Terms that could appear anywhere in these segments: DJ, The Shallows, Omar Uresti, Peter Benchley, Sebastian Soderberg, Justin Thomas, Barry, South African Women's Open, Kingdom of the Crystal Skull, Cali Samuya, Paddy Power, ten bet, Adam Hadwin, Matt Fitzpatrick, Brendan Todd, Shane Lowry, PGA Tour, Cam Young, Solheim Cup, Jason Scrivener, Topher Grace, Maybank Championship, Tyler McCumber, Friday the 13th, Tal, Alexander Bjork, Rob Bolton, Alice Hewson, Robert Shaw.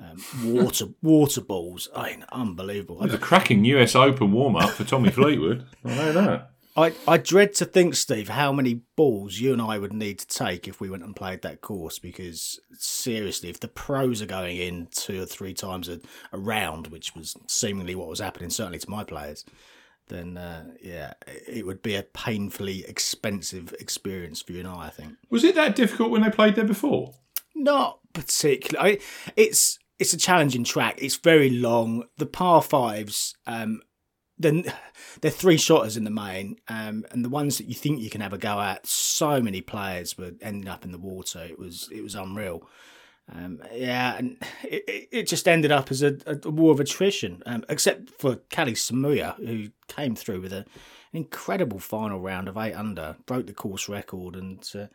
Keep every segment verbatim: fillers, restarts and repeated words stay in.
um, water water balls. I mean, unbelievable. It was a cracking U S Open warm-up for Tommy Fleetwood. I know that. I, I dread to think, Steve, how many balls you and I would need to take if we went and played that course, because seriously, if the pros are going in two or three times a, a round, which was seemingly what was happening, certainly to my players, then, uh, yeah, it would be a painfully expensive experience for you and I, I think. Was it that difficult when they played there before? Not particularly. It's, it's a challenging track. It's very long. The par fives... Um, Then they're three shotters in the main, um, and the ones that you think you can have a go at, so many players were ending up in the water. It was it was unreal. Um, yeah, and it, it just ended up as a, a war of attrition, um, except for Cali Samuya, who came through with a, an incredible final round of eight under, broke the course record, and uh,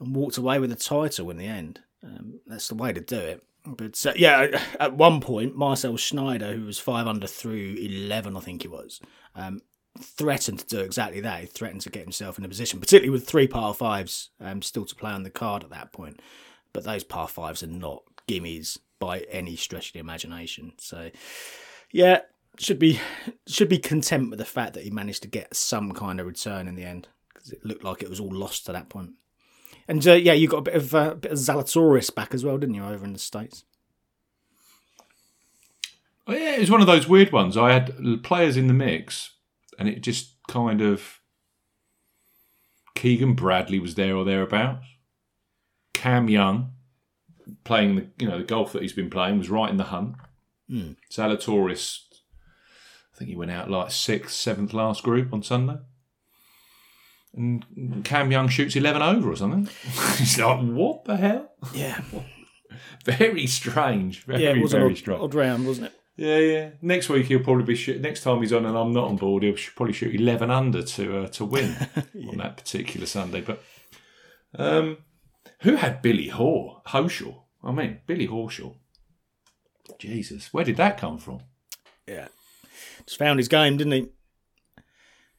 and walked away with the title in the end. Um, that's the way to do it. But uh, yeah, at one point, Marcel Schneider, who was five under through eleven, I think he was, um, threatened to do exactly that. He threatened to get himself in a position, particularly with three par fives um, still to play on the card at that point. But those par fives are not gimmies by any stretch of the imagination. So, yeah, should be should be content with the fact that he managed to get some kind of return in the end, because it looked like it was all lost to that point. And uh, yeah, you got a bit of uh, a bit of Zalatoris back as well, didn't you, over in the States? Oh yeah, it was one of those weird ones. I had players in the mix, and it just kind of Keegan Bradley was there or thereabouts. Cam Young, playing the you know the golf that he's been playing, was right in the hunt. Mm. Zalatoris, I think he went out like sixth, seventh last group on Sunday, and Cam Young shoots eleven over or something. It's like, what the hell? Yeah, very strange. Very, yeah, it was very an odd, strange. Odd round, wasn't it? Yeah, yeah. Next week he'll probably be sh- next time he's on and I'm not on board, he'll probably shoot eleven under to uh, to win yeah. on that particular Sunday. But. Um, Who had Billy Hor- Horschel? I mean, Billy Horschel. Jesus, where did that come from? Yeah. Just found his game, didn't he?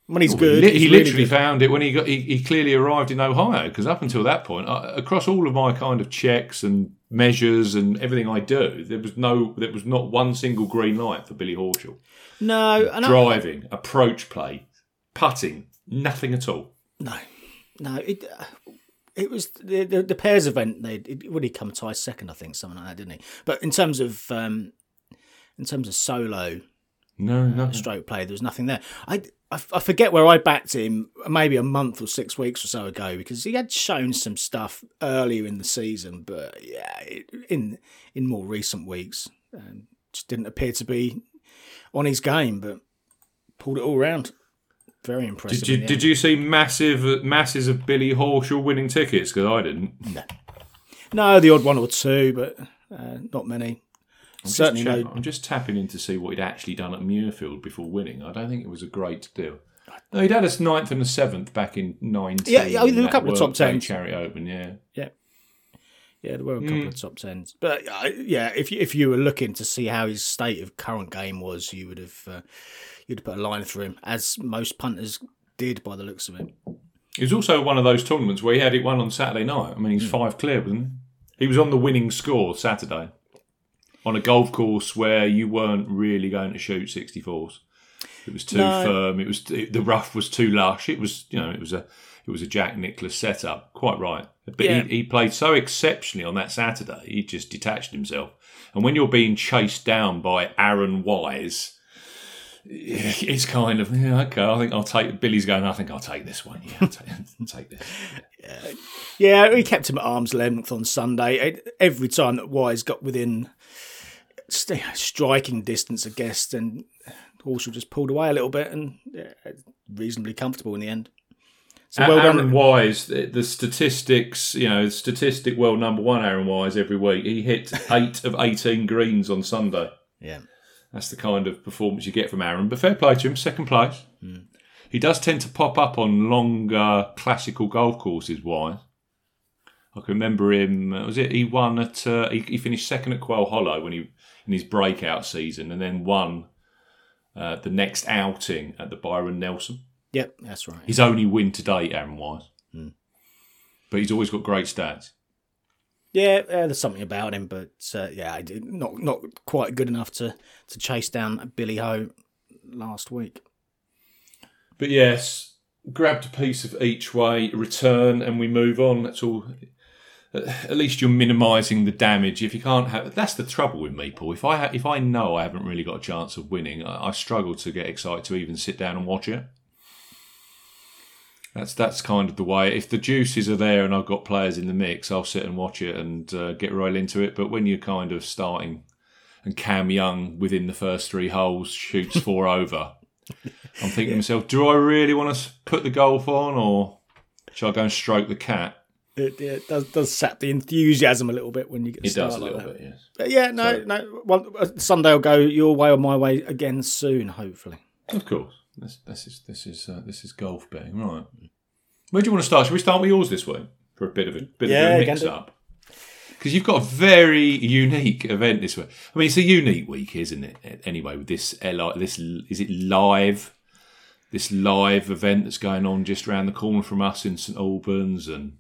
When he's oh, good. He, li- he's he really literally good. found it when he got. He, he clearly arrived in Ohio, because up until that point, I, across all of my kind of checks and measures and everything I do, there was no, there was not one single green light for Billy Horschel. No. And Driving, I... approach play, putting, nothing at all. No. No, it... Uh... It was the, the the pairs event. They it would he come tied second, I think, something like that, didn't he? But in terms of um, in terms of solo, no, no stroke play, there was nothing there. I, I, I forget where I backed him, maybe a month or six weeks or so ago, because he had shown some stuff earlier in the season, but yeah, it, in in more recent weeks, um, just didn't appear to be on his game, but pulled it all round. Very impressive. Did you did you see massive masses of Billy Horschel winning tickets? Because I didn't. No, no, the odd one or two, but uh, not many. I'm Certainly, just no. I'm just tapping in to see what he'd actually done at Muirfield before winning. I don't think it was a great deal. No, he'd had a ninth and a seventh back in nineteen. Yeah, yeah, a couple of top tens. Charity Open, yeah, yeah, yeah. There were a couple mm. of top tens, but uh, yeah, if you, if you were looking to see how his state of current game was, you would have. Uh, You'd put a line through him, as most punters did by the looks of it. It was also one of those tournaments where he had it won on Saturday night. I mean, he's mm. five clear, wasn't he? He was on the winning score Saturday on a golf course where you weren't really going to shoot sixty-fours. It was too no. firm. It was it, the rough was too lush. It was you know it was a it was a Jack Nicklaus setup. Quite right, but yeah. he, he played so exceptionally on that Saturday. He just detached himself. And when you're being chased down by Aaron Wise. It's kind of yeah, okay. I think I'll take. Billy's going. I think I'll take this one. Yeah, I'll take, I'll take this. Yeah. yeah, we kept him at arm's length on Sunday. Every time that Wise got within striking distance, I guess, then Horschel just pulled away a little bit, and yeah, reasonably comfortable in the end. So well Aaron done. Wise, the, the statistics, you know, statistic world number one. Aaron Wise every week. He hit eight of eighteen greens on Sunday. Yeah. That's the kind of performance you get from Aaron. But fair play to him, second place. Mm. He does tend to pop up on longer classical golf courses. Wise, I can remember him. Was it he won at? Uh, he, he finished second at Quail Hollow when he in his breakout season, and then won uh, the next outing at the Byron Nelson. Yep, that's right. His only win to date, Aaron Wise. Mm. But he's always got great stats. Yeah, uh, there's something about him, but uh, yeah, not not quite good enough to, to chase down Billy Ho last week. But yes, grabbed a piece of each way, return, and we move on. That's all. At least you're minimising the damage. If you can't have, that's the trouble with me, Paul. If I ha- if I know I haven't really got a chance of winning, I, I struggle to get excited to even sit down and watch it. That's that's kind of the way. If the juices are there and I've got players in the mix, I'll sit and watch it and uh, get right into it. But when you're kind of starting and Cam Young within the first three holes shoots four over, I'm thinking yeah. to myself, do I really want to put the golf on or shall I go and stroke the cat? It, it does does sap the enthusiasm a little bit when you get it does a little like bit, yes. But yeah, no, so, no. Well, Sunday will go your way or my way again soon, hopefully. Of course, this this is this is uh, this is golf betting, right? Where do you want to start? Should we start with yours this week for a bit of a bit yeah, of a mix up? Because you've got a very unique event this week. I mean, it's a unique week, isn't it? Anyway, with this this is it live, this live event that's going on just around the corner from us in St Albans and.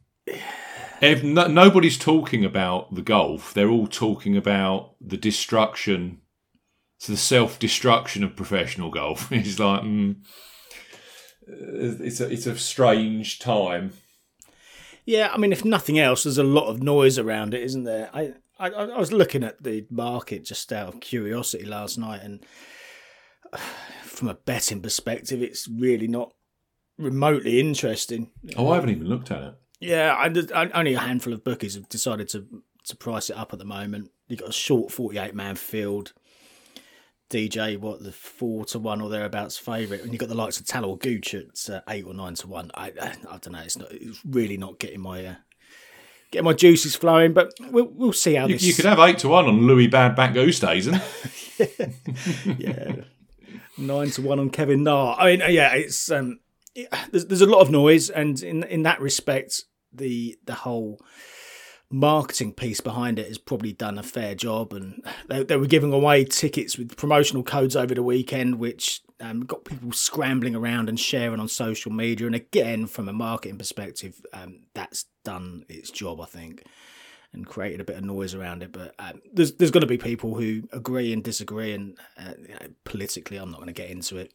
If no, nobody's talking about the golf, they're all talking about the destruction, so the self-destruction of professional golf. It's like mm, it's a it's a strange time. Yeah, I mean, if nothing else, there's a lot of noise around it, isn't there? I I, I was looking at the market just out of curiosity last night, and from a betting perspective, it's really not remotely interesting. Oh, I haven't even looked at it. Yeah, I, only a handful of bookies have decided to, to price it up at the moment. You've got a short forty-eight man field. D J, what, the four to one or thereabouts favourite. And you've got the likes of Tal or Gooch at uh, eight or nine to one. I, I, I don't know. It's not. It's really not getting my uh, getting my juices flowing, but we'll, we'll see how you, this... You could have eight to one on Louis Bad Back Goose Days, and yeah. yeah. nine to one on Kevin Nahr. I mean, yeah, it's... Um, yeah, there's, there's a lot of noise, and in in that respect... The the whole marketing piece behind it has probably done a fair job, and they, they were giving away tickets with promotional codes over the weekend, which um, got people scrambling around and sharing on social media. And again, from a marketing perspective, um, that's done its job, I think, and created a bit of noise around it. But um, there's there's going to be people who agree and disagree, and uh, you know, politically, I'm not going to get into it.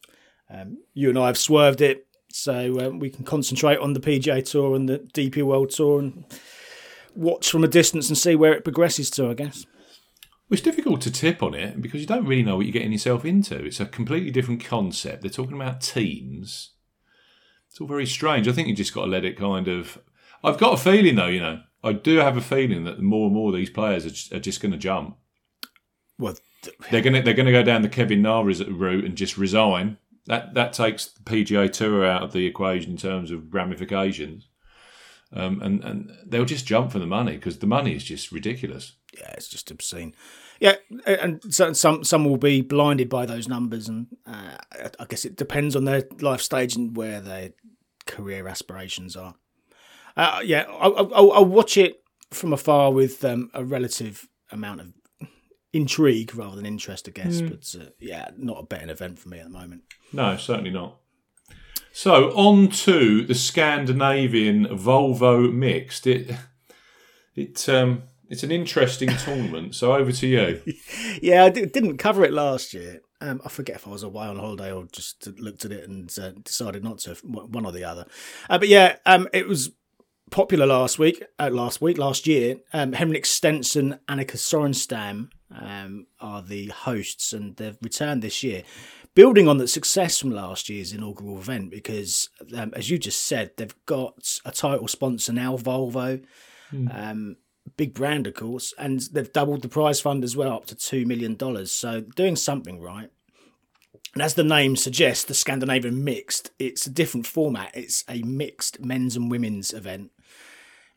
Um, you and I have swerved it. So um, we can concentrate on the P G A Tour and the D P World Tour and watch from a distance and see where it progresses to, I guess. Well, it's difficult to tip on it because you don't really know what you're getting yourself into. It's a completely different concept. They're talking about teams. It's all very strange. I think you just got to let it kind of... I've got a feeling, though, you know, I do have a feeling that more and more of these players are, are just going to jump. Well, th- they're going to they're going to go down the Kevin Nahr route and just resign. That that takes the P G A Tour out of the equation in terms of ramifications, um, and and they'll just jump for the money because the money is just ridiculous. Yeah, it's just obscene. Yeah, and some some will be blinded by those numbers, and uh, I guess it depends on their life stage and where their career aspirations are. Uh, yeah, I'll, I'll, I'll watch it from afar with um, a relative amount of intrigue rather than interest, I guess. Mm. But uh, yeah, not a betting event for me at the moment. No, certainly not. So on to the Scandinavian Volvo Mixed. It, it, um, it's an interesting tournament. So over to you. Yeah, I didn't cover it last year. Um, I forget if I was away on holiday or just looked at it and uh, decided not to. One or the other. Uh, but yeah, um, it was popular last week. Uh, last week, last year, um, Henrik Stenson, Annika Sorenstam. Um, are the hosts, and they've returned this year, building on the success from last year's inaugural event because, um, as you just said, they've got a title sponsor now, Volvo, mm. um, big brand, of course, and they've doubled the prize fund as well, up to two million dollars. So doing something right. And as the name suggests, the Scandinavian Mixed, it's a different format. It's a mixed men's and women's event.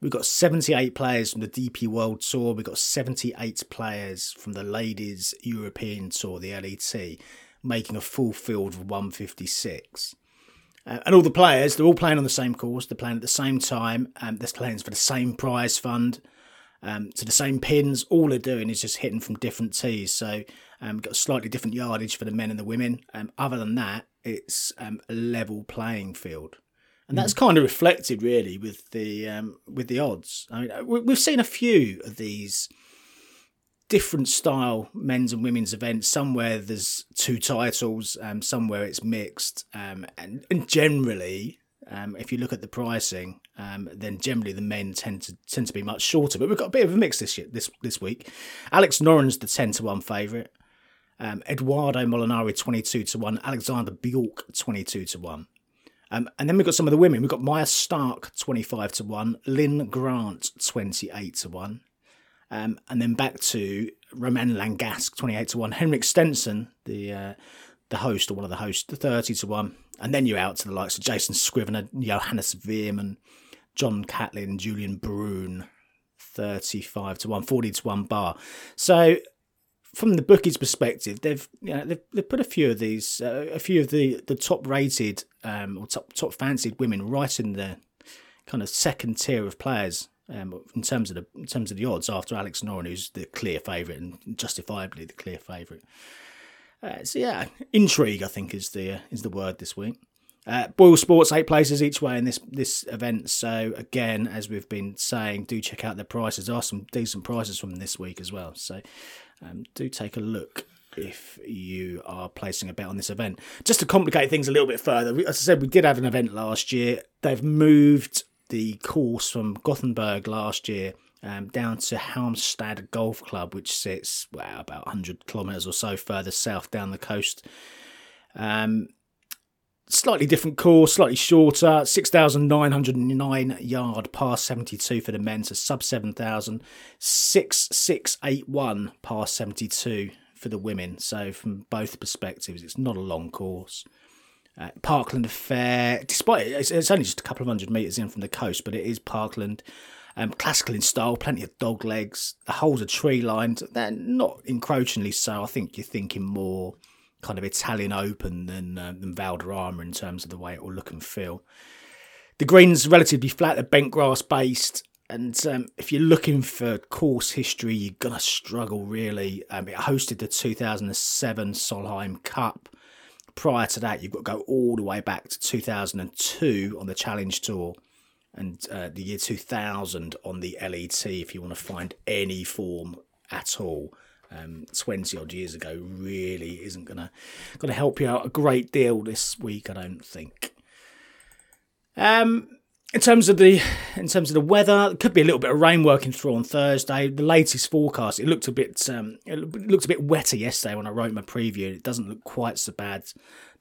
We've got seventy-eight players from the D P World Tour. We've got seventy-eight players from the Ladies European Tour, the L E T, making a full field of one fifty-six. Uh, and all the players, they're all playing on the same course. They're playing at the same time. Um, they're playing for the same prize fund, um, to the same pins. All they're doing is just hitting from different tees. So um, got slightly different yardage for the men and the women. Um, other than that, it's um, a level playing field. And that's kind of reflected, really, with the um, with the odds. I mean, we've seen a few of these different style men's and women's events. Somewhere there's two titles, um, somewhere it's mixed, um, and, and generally, um, if you look at the pricing, um, then generally the men tend to tend to be much shorter. But we've got a bit of a mix this year, this this week. Alex Noren's the ten to one favourite. Um, Eduardo Molinari twenty two to one. Alexander Bjork twenty two to one. Um, and then we've got some of the women. We've got Maya Stark, twenty-five to one. Lynn Grant, twenty-eight to one. Um, and then back to Romain Langasque, twenty-eight to one. Henrik Stenson, the uh, the host or one of the hosts, thirty to one. And then you're out to the likes of Jason Scrivener, Johannes Veerman, John Catlin, Julian Brune, thirty-five to one, forty to one bar. So from the bookies' perspective, they've you know, they've, they've put a few of these, uh, a few of the, the top-rated um, or top top fancied women right in the kind of second tier of players um, in terms of the in terms of the odds after Alex Noren, who's the clear favourite and justifiably the clear favourite. Uh, so yeah, intrigue I think is the uh, is the word this week. Uh, Boyle Sports, eight places each way in this this event. So again, as we've been saying, do check out their prices. There are some decent prices from this week as well. So um, do take a look if you are placing a bet on this event. Just to complicate things a little bit further, as I said, we did have an event last year. They've moved the course from Gothenburg last year um, down to Halmstad Golf Club, which sits well, about one hundred kilometres or so further south down the coast. Um, Slightly different course, slightly shorter, six thousand nine hundred nine yard par seventy-two for the men, so sub seven thousand, six thousand six hundred eighty-one par seventy-two for the women. So from both perspectives, it's not a long course. Uh, Parkland Fair, despite it's, it's only just a couple of hundred metres in from the coast, but it is Parkland. Um, classical in style, plenty of dog legs. The holes are tree lined, they're not encroachingly so. I think you're thinking more kind of Italian Open than uh, than Valderrama in terms of the way it will look and feel. The green's relatively flat, they're bent grass based, and um, if you're looking for course history, you're going to struggle really. Um, it hosted the two thousand seven Solheim Cup. Prior to that, you've got to go all the way back to two thousand two on the Challenge Tour and uh, the year two thousand on the L E T if you want to find any form at all. Um, twenty odd years ago really isn't gonna gonna help you out a great deal this week, I don't think. Um, in terms of the in terms of the weather, it could be a little bit of rain working through on Thursday. The latest forecast, it looked a bit um, it looked a bit wetter yesterday when I wrote my preview. It doesn't look quite so bad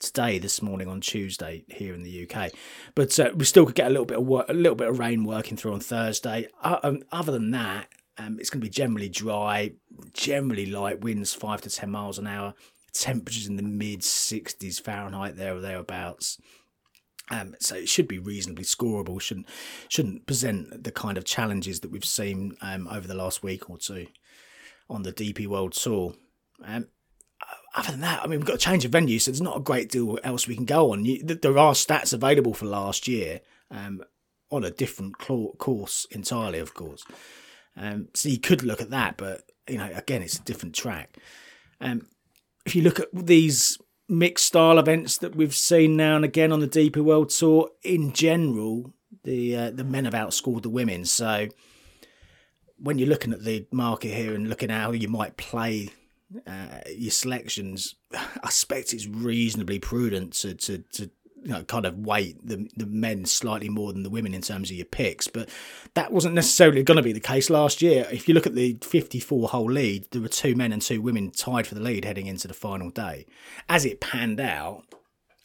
today, this morning on Tuesday here in the U K, but uh, we still could get a little bit of work, a little bit of rain working through on Thursday. Uh, um, other than that. Um, it's going to be generally dry, generally light winds, five to ten miles an hour. Temperatures in the mid-sixties Fahrenheit, there or thereabouts. Um, so it should be reasonably scoreable. Shouldn't shouldn't present the kind of challenges that we've seen um, over the last week or two on the D P World Tour. Um, other than that, I mean, we've got a change of venue, so there's not a great deal else we can go on. You, there are stats available for last year um, on a different course entirely, of course. Um, so you could look at that, but, you know, again, it's a different track. Um, if you look at these mixed style events that we've seen now and again on the D P World Tour, in general, the uh, the men have outscored the women. So when you're looking at the market here and looking at how you might play uh, your selections, I suspect it's reasonably prudent to to, to you know, kind of weight the the men slightly more than the women in terms of your picks, but that wasn't necessarily going to be the case last year. If you look at the fifty-four hole lead, there were two men and two women tied for the lead heading into the final day. As it panned out,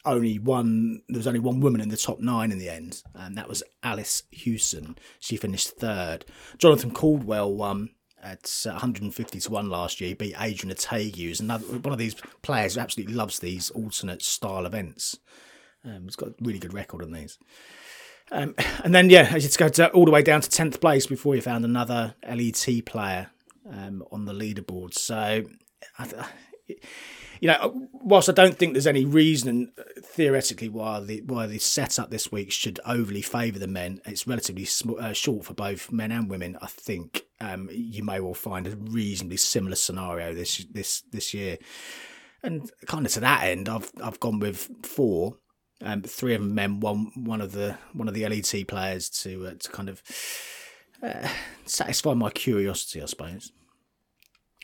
only one there was only one woman in the top nine in the end, and that was Alice Hewson. She finished third. Jonathan Caldwell won at one hundred fifty to one last year. He beat Adrian Ategu, who's another one of these players who absolutely loves these alternate style events. Um, it's got a really good record on these. Um, and then, yeah, I just go to, all the way down to tenth place before you found another L E T player um, on the leaderboard. So, I, you know, whilst I don't think there's any reason theoretically why the why the setup this week should overly favour the men, it's relatively sm- uh, short for both men and women. I think um, you may well find a reasonably similar scenario this this this year. And kind of to that end, I've I've gone with four. Um, three of them men, one one of the one of the L E T players to uh, to kind of uh, satisfy my curiosity, I suppose.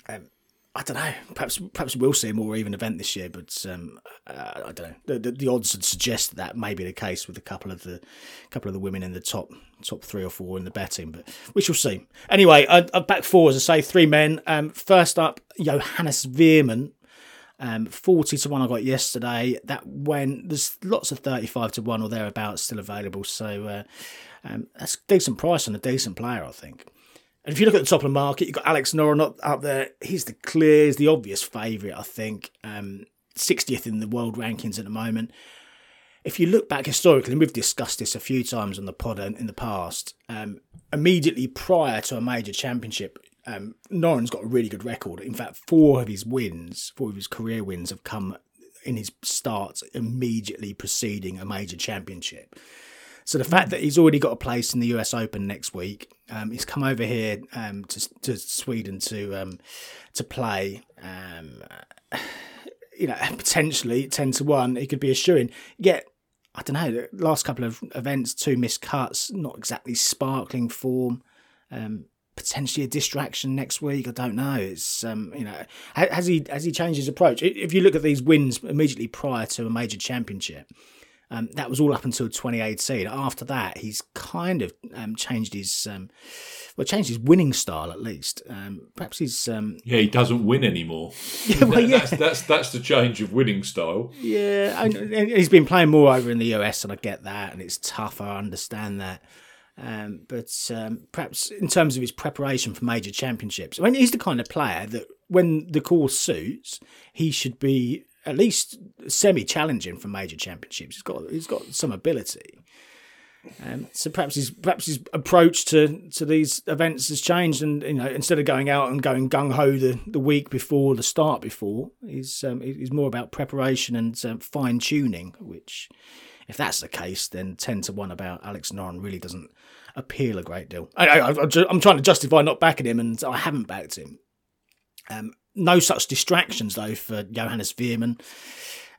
Um, I don't know. Perhaps perhaps we'll see a more even event this year, but um, uh, I don't know. The, the, the odds would suggest that may be the case with a couple of the couple of the women in the top top three or four in the betting, but we shall see. Anyway, I, I'm back four, as I say, three men. Um, first up, Johannes Veerman. Um, forty to one I got yesterday. That went, there's lots of thirty-five to one or thereabouts still available. So uh, um, that's a decent price and a decent player, I think. And if you look at the top of the market, you've got Alex Noren up, up there. He's the clear, he's the obvious favourite, I think. Um, sixtieth in the world rankings at the moment. if you look back historically, and we've discussed this a few times on the pod in the past, um, immediately prior to a major championship, um, Noren's got a really good record. In fact, four of his wins, four of his career wins have come in his starts immediately preceding a major championship. So the fact that he's already got a place in the U S Open next week, um, he's come over here um, to, to Sweden to um, to play. Um, you know, potentially ten to one, he could be a shoo-in. Yet, I don't know. The last couple of events, two missed cuts, not exactly sparkling form. Um, potentially a distraction next week. I don't know. It's um, you know, has he has he changed his approach? If you look at these wins immediately prior to a major championship. Um, that was all up until twenty eighteen. After that, he's kind of um, changed his, um, well, changed his winning style at least. Um, perhaps he's um, yeah, he doesn't win anymore. Yeah, well, yeah. That's, that's that's the change of winning style. Yeah, and, and he's been playing more over in the U S, and I get that, and it's tough. I understand that, um, but um, perhaps in terms of his preparation for major championships, I mean, he's the kind of player that when the course suits, he should be at least semi-challenging for major championships. He's got he's got some ability. Um, so perhaps his perhaps his approach to, to these events has changed, and you know, instead of going out and going gung ho the, the week before, the start before, he's um, he's more about preparation and um, fine tuning. Which, if that's the case, then ten to one about Alex Noren really doesn't appeal a great deal. I, I, I'm trying to justify not backing him, and I haven't backed him. Um, no such distractions, though, for Johannes Veerman.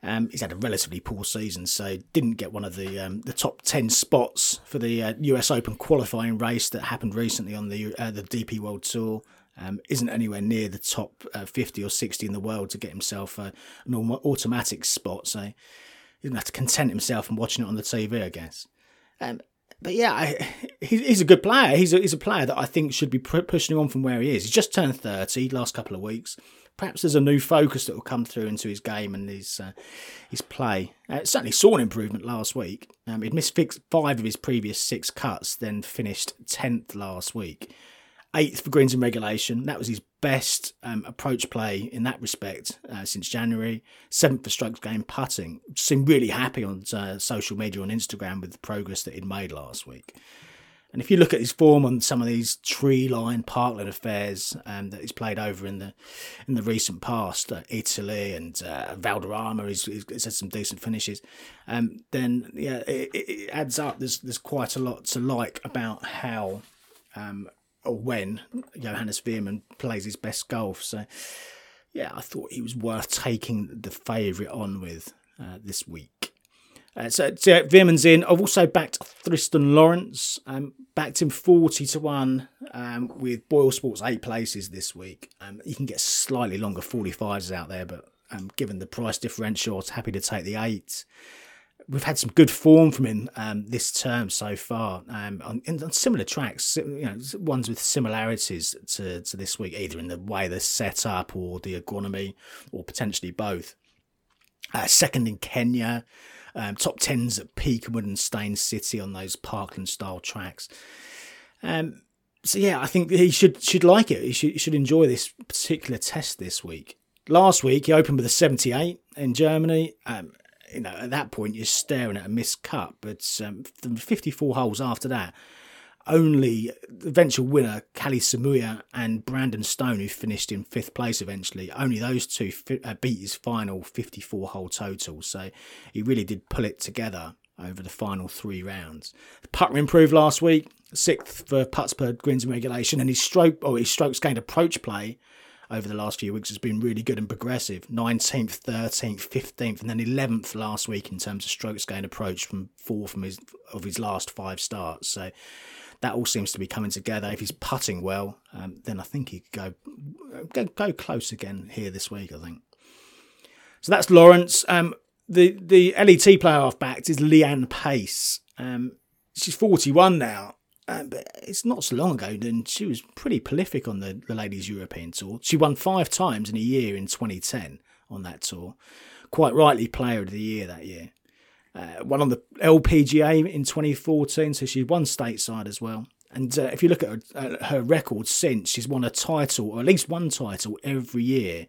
Um, he's had a relatively poor season, so didn't get one of the um, the top ten spots for the uh, U S Open qualifying race that happened recently on the uh, the D P World Tour. Um, isn't anywhere near the top uh, fifty or sixty in the world to get himself a normal automatic spot, so he didn't have to content himself and watching it on the T V, I guess. Um, But yeah, I, he's a good player. He's a, he's a player that I think should be pushing on from where he is. He's just turned thirty last couple of weeks. Perhaps there's a new focus that will come through into his game and his uh, his play. Uh, certainly saw an improvement last week. Um, he'd missed five of his previous six cuts, then finished tenth last week. eighth for greens in regulation. That was his best um, approach play in that respect uh, since January. seventh for strokes gained putting. Seemed really happy on uh, social media, on Instagram, with the progress that he'd made last week. And if you look at his form on some of these tree line parkland affairs um, that he's played over in the in the recent past, uh, Italy and uh, Valderrama, he's, he's had some decent finishes. Um, then yeah, it, it adds up. There's there's quite a lot to like about how. Um, or when Johannes Veerman plays his best golf. So, yeah, I thought he was worth taking the favourite on with uh, this week. Uh, so, so, Veerman's in. I've also backed Tristan Lawrence. Um, backed him forty to one um, with Boyle Sports eight places this week. Um, you can get slightly longer forty-fives out there, but um, given the price differential, I was happy to take the eight. We've had some good form from him um, this term so far, um, on, on similar tracks, you know, ones with similarities to, to this week, either in the way they're set up or the agronomy, or potentially both. Uh, second in Kenya, um, top tens at Peakwood and Staines City on those Parkland-style tracks. Um, so yeah, I think he should should like it. He should, he should enjoy this particular test this week. Last week he opened with a seventy-eight in Germany. Um, You know, at that point, you're staring at a missed cut. But um, the fifty-four holes after that, only the eventual winner, Cali Samuya and Brandon Stone, who finished in fifth place eventually, only those two fi- uh, beat his final fifty-four-hole total. So he really did pull it together over the final three rounds. The putter improved last week, sixth for putts per greens in regulation, and his stroke or his strokes gained approach play over the last few weeks has been really good and progressive. nineteenth, thirteenth, fifteenth, and then eleventh last week in terms of strokes gained approach from four from his of his last five starts. So that all seems to be coming together. If he's putting well, um, then I think he could go, go go close again here this week, I think. So that's Lawrence. Um, the, the L E T player I've backed is Lee-Anne Pace. Um, she's forty-one now. Um, but it's not so long ago, then she was pretty prolific on the, the Ladies European Tour. She won five times in a year in twenty ten on that tour. Quite rightly Player of the Year that year. Uh, won on the L P G A in twenty fourteen, so she won stateside as well. And uh, if you look at her, uh, her record since, she's won a title, or at least one title, every year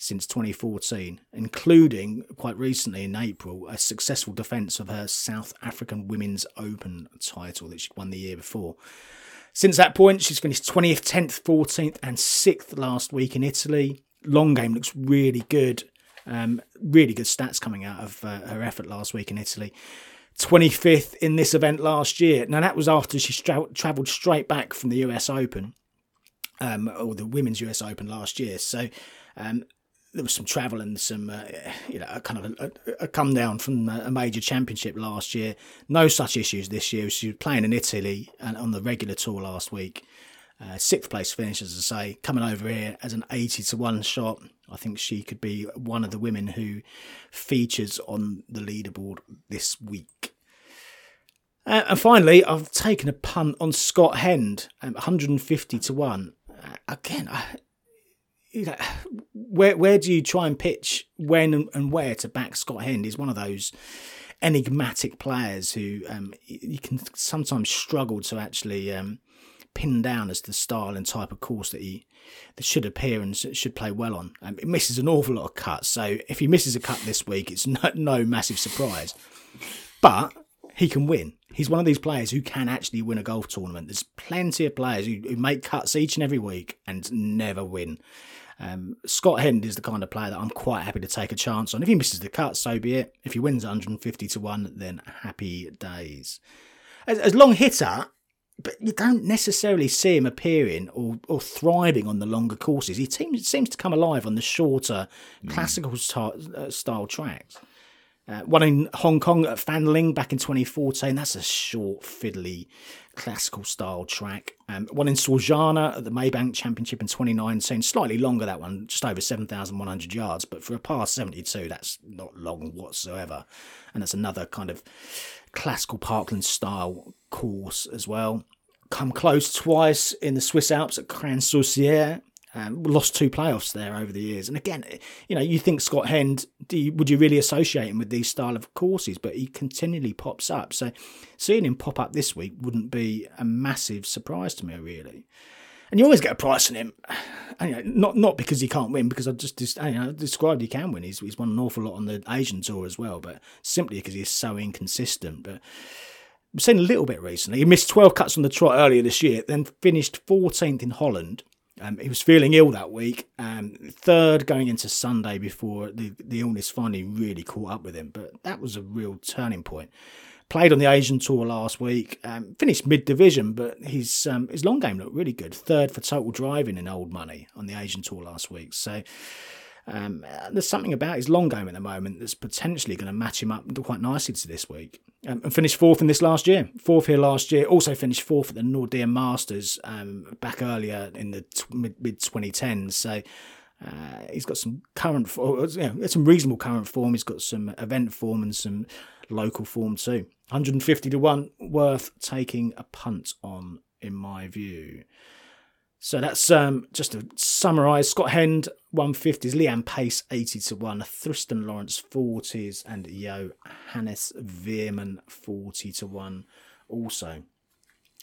since twenty fourteen, including, quite recently in April, a successful defence of her South African Women's Open title that she'd won the year before. Since that point, she's finished twentieth, tenth, fourteenth and sixth last week in Italy. Long game looks really good. Um, really good stats coming out of uh, her effort last week in Italy. twenty-fifth in this event last year. Now, that was after she tra- travelled straight back from the U S Open, um, or the Women's U S Open last year. So, um there was some travel and some, uh, you know, a kind of a, a come down from a major championship last year. No such issues this year. She was playing in Italy and on the regular tour last week. Uh, sixth place finish, as I say, coming over here as an eighty to one shot. I think she could be one of the women who features on the leaderboard this week. Uh, and finally, I've taken a punt on Scott Hend, um, one hundred fifty to one. Uh, again, I... You know, where where do you try and pitch when and where to back Scott Hend? He's one of those enigmatic players who um, you can sometimes struggle to actually um, pin down as the style and type of course that he that should appear and should play well on. Um, it misses an awful lot of cuts, so if he misses a cut this week, it's no, no massive surprise. But he can win. He's one of these players who can actually win a golf tournament. There's plenty of players who, who make cuts each and every week and never win. Um, Scott Hend is the kind of player that I'm quite happy to take a chance on. If he misses the cut, so be it. If he wins one hundred fifty to one, then happy days. As, as long hitter, but you don't necessarily see him appearing or, or thriving on the longer courses. He seems, seems to come alive on the shorter, mm. classical st- uh, style tracks. Uh, one in Hong Kong at Fanling back in twenty fourteen. That's a short, fiddly, classical-style track. Um, one in Sorgiana at the Maybank Championship in twenty nineteen. Slightly longer, that one, just over seven thousand one hundred yards. But for a par seventy-two, that's not long whatsoever. And that's another kind of classical Parkland-style course as well. Come close twice in the Swiss Alps at Crans-Saucier. Um, lost two playoffs there over the years. And again, you know, you think Scott Hend, do you, would you really associate him with these style of courses? But he continually pops up. So seeing him pop up this week wouldn't be a massive surprise to me, really. And you always get a price on him. And, you know, not not because he can't win, because I just you know, described he can win. He's, he's won an awful lot on the Asian Tour as well, but simply because he's so inconsistent. But I've seen a little bit recently. He missed twelve cuts on the trot earlier this year, then finished fourteenth in Holland. Um, he was feeling ill that week, um, third going into Sunday before the, the illness finally really caught up with him. But that was a real turning point. Played on the Asian Tour last week, um, finished mid-division, but his um, his long game looked really good. Third for total driving in old money on the Asian Tour last week. So um, there's something about his long game at the moment that's potentially going to match him up quite nicely to this week. Um, and finished fourth in this last year. Fourth here last year. Also finished fourth at the Nordea Masters um, back earlier in the t- mid-twenty tens. So uh, he's got some current, for- you know, some reasonable current form. He's got some event form and some local form too. one hundred fifty to one, worth taking a punt on, in my view. So that's um, just to summarise. Scott Hend, one fifties. Lee-Anne Pace, eighty to one. Thriston Lawrence, forties. And Johannes Veerman, forty to one also.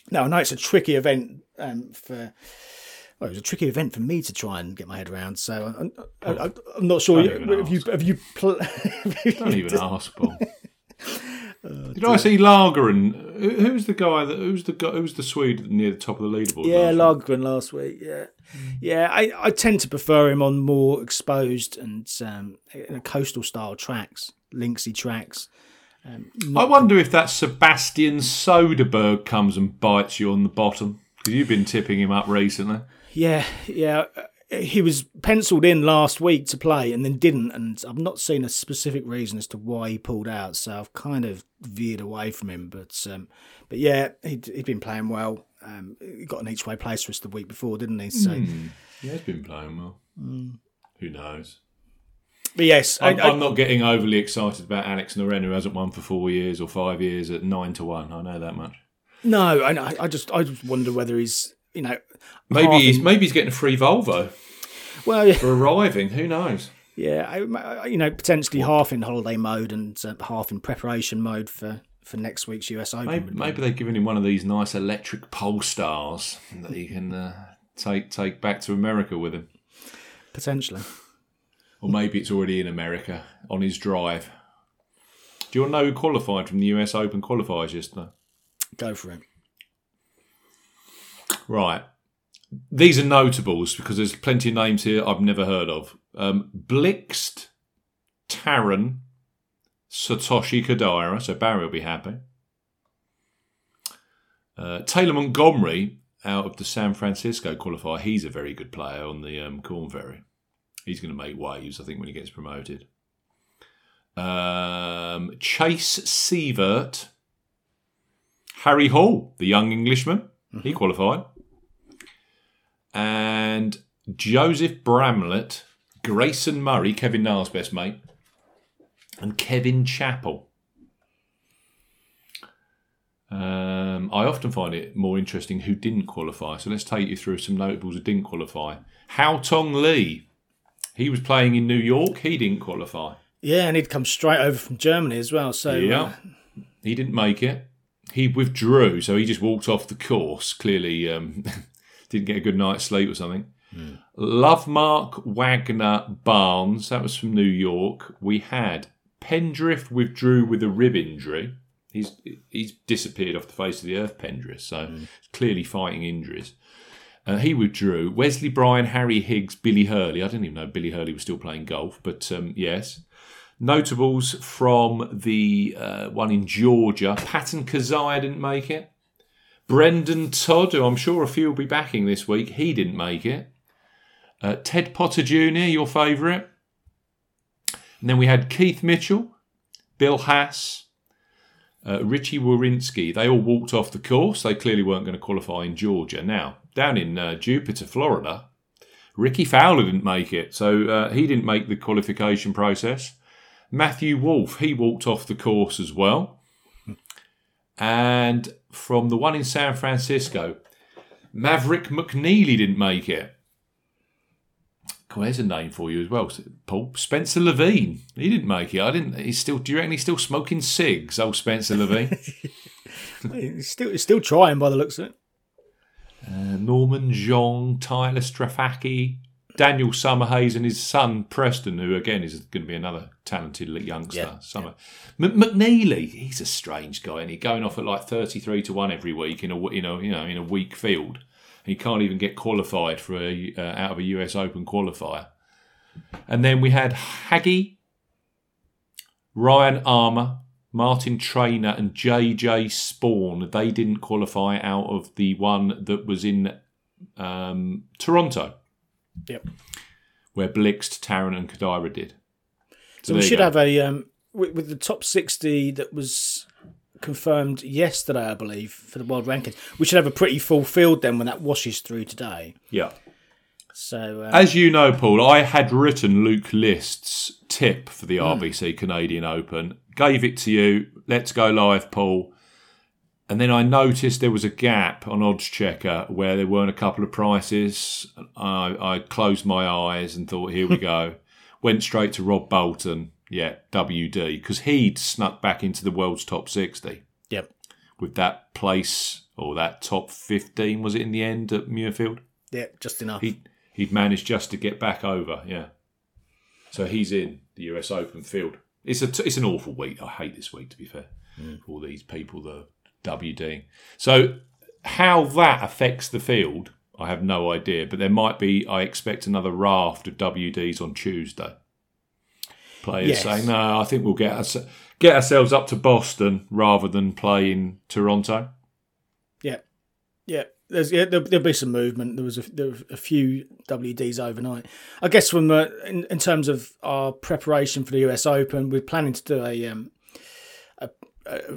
Now, I know it's a tricky event um, for... Well, it was a tricky event for me to try and get my head around. So I'm, I'm, I'm not sure... Don't you, have, you, have you... Pl- Don't even ask, Paul. Uh, Did I see Lagergren? Who, who's the guy that who's the guy, who's the Swede near the top of the leaderboard? Yeah, Lagergren last week. Yeah, yeah. I, I tend to prefer him on more exposed and um, coastal style tracks, linksy tracks. Um, I wonder the... if that Sebastian Soderberg comes and bites you on the bottom, because you've been tipping him up recently. Yeah, yeah. He was penciled in last week to play and then didn't, and I've not seen a specific reason as to why he pulled out, so I've kind of veered away from him. But um, but yeah, he'd, he'd been playing well. Um, he got an each-way place for us the week before, didn't he? So mm. Yeah, he's been playing well. Mm. Who knows? But yes, I'm, I, I, I'm not getting overly excited about Alex Noren, who hasn't won for four years or five years at nine to one. I know that much. No, I know. I just I just wonder whether he's. You know, maybe half, he's maybe he's getting a free Volvo. Well, yeah. For arriving, who knows? Yeah, I, you know, potentially what? half in holiday mode and uh, half in preparation mode for, for next week's U S Open. Maybe, maybe they've given him one of these nice electric pole stars that he can uh, take take back to America with him. Potentially. or maybe it's already in America, on his drive. Do you want to know who qualified from the U S Open qualifiers yesterday? Go for it. Right. These are notables because there's plenty of names here I've never heard of. Um, Blixt, Taran, Satoshi Kodaira, so Barry will be happy. Uh, Taylor Montgomery out of the San Francisco qualifier. He's a very good player on the um, Corn Ferry. He's going to make waves, I think, when he gets promoted. Um, Chase Sievert, Harry Hall, the young Englishman. Mm-hmm. He qualified. And Joseph Bramlett, Grayson Murray, Kevin Na's best mate, and Kevin Chappell. Um, I often find it more interesting who didn't qualify. So let's take you through some notables who didn't qualify. Hao Tong Lee, he was playing in New York. He didn't qualify. Yeah, and he'd come straight over from Germany as well. So yeah, uh... he didn't make it. He withdrew, so he just walked off the course. Clearly, um, didn't get a good night's sleep or something. Mm. Lovemark Wagner Barnes, that was from New York. We had Pendriff withdrew with a rib injury. He's he's disappeared off the face of the earth, Pendriff, so mm. clearly fighting injuries. Uh, he withdrew. Wesley Bryan, Harry Higgs, Billy Hurley. I didn't even know Billy Hurley was still playing golf, but um, yes. Notables from the uh, one in Georgia. Patton Kazai didn't make it. Brendan Todd, who I'm sure a few will be backing this week, he didn't make it. Uh, Ted Potter Junior, your favourite. And then we had Keith Mitchell, Bill Haas, uh, Richie Wawrinski. They all walked off the course. They clearly weren't going to qualify in Georgia. Now, down in uh, Jupiter, Florida, Ricky Fowler didn't make it. So uh, he didn't make the qualification process. Matthew Wolfe, he walked off the course as well. And from the one in San Francisco, Maverick McNeely didn't make it. Well, there's a name for you as well, Paul. Spencer Levine. He didn't make it. I didn't. He's still. Do you reckon he's still smoking cigs, old Spencer Levine? he's still. He's still trying, by the looks of it. Uh, Norman Jeong, Tyler Strafacki, Daniel Summerhays, and his son Preston, who again is going to be another talented youngster. Yeah, Summer yeah. M- McNeely. He's a strange guy, and he's going off at like thirty-three to one every week in a you know you know in a weak field. He can't even get qualified for a uh, out of a U S Open qualifier. And then we had Haggy, Ryan Armour, Martin Traynor and J J Spawn. They didn't qualify out of the one that was in um, Toronto. Yep. Where Blixt, Taran and Kodaira did. So, so we should have a, um, with, with the top sixty that was confirmed yesterday, I believe, for the world rankings. We should have a pretty full field then when that washes through today. Yeah. So, um, as you know, Paul, I had written Luke List's tip for the R B C mm. Canadian Open, gave it to you. Let's go live, Paul. And then I noticed there was a gap on Odds Checker where there weren't a couple of prices. I, I closed my eyes and thought, here we go. Went straight to Rob Bolton. Yeah, W D, because he'd snuck back into the world's top sixty. Yep. With that place, or that top fifteen, was it in the end at Muirfield? Yeah, just enough. He'd, he'd managed just to get back over, yeah. So he's in the U S Open field. It's a it's an awful week. I hate this week, to be fair, mm. for all these people that are WDing. So how that affects the field, I have no idea, but there might be, I expect, another raft of W Ds on Tuesday. Players yes. saying, no, I think we'll get us, get ourselves up to Boston rather than play in Toronto. Yeah, yeah. There's, yeah there'll, there'll be some movement. There was a, there were a few W Ds overnight. I guess from uh, in, in terms of our preparation for the U S Open, we're planning to do a, um, a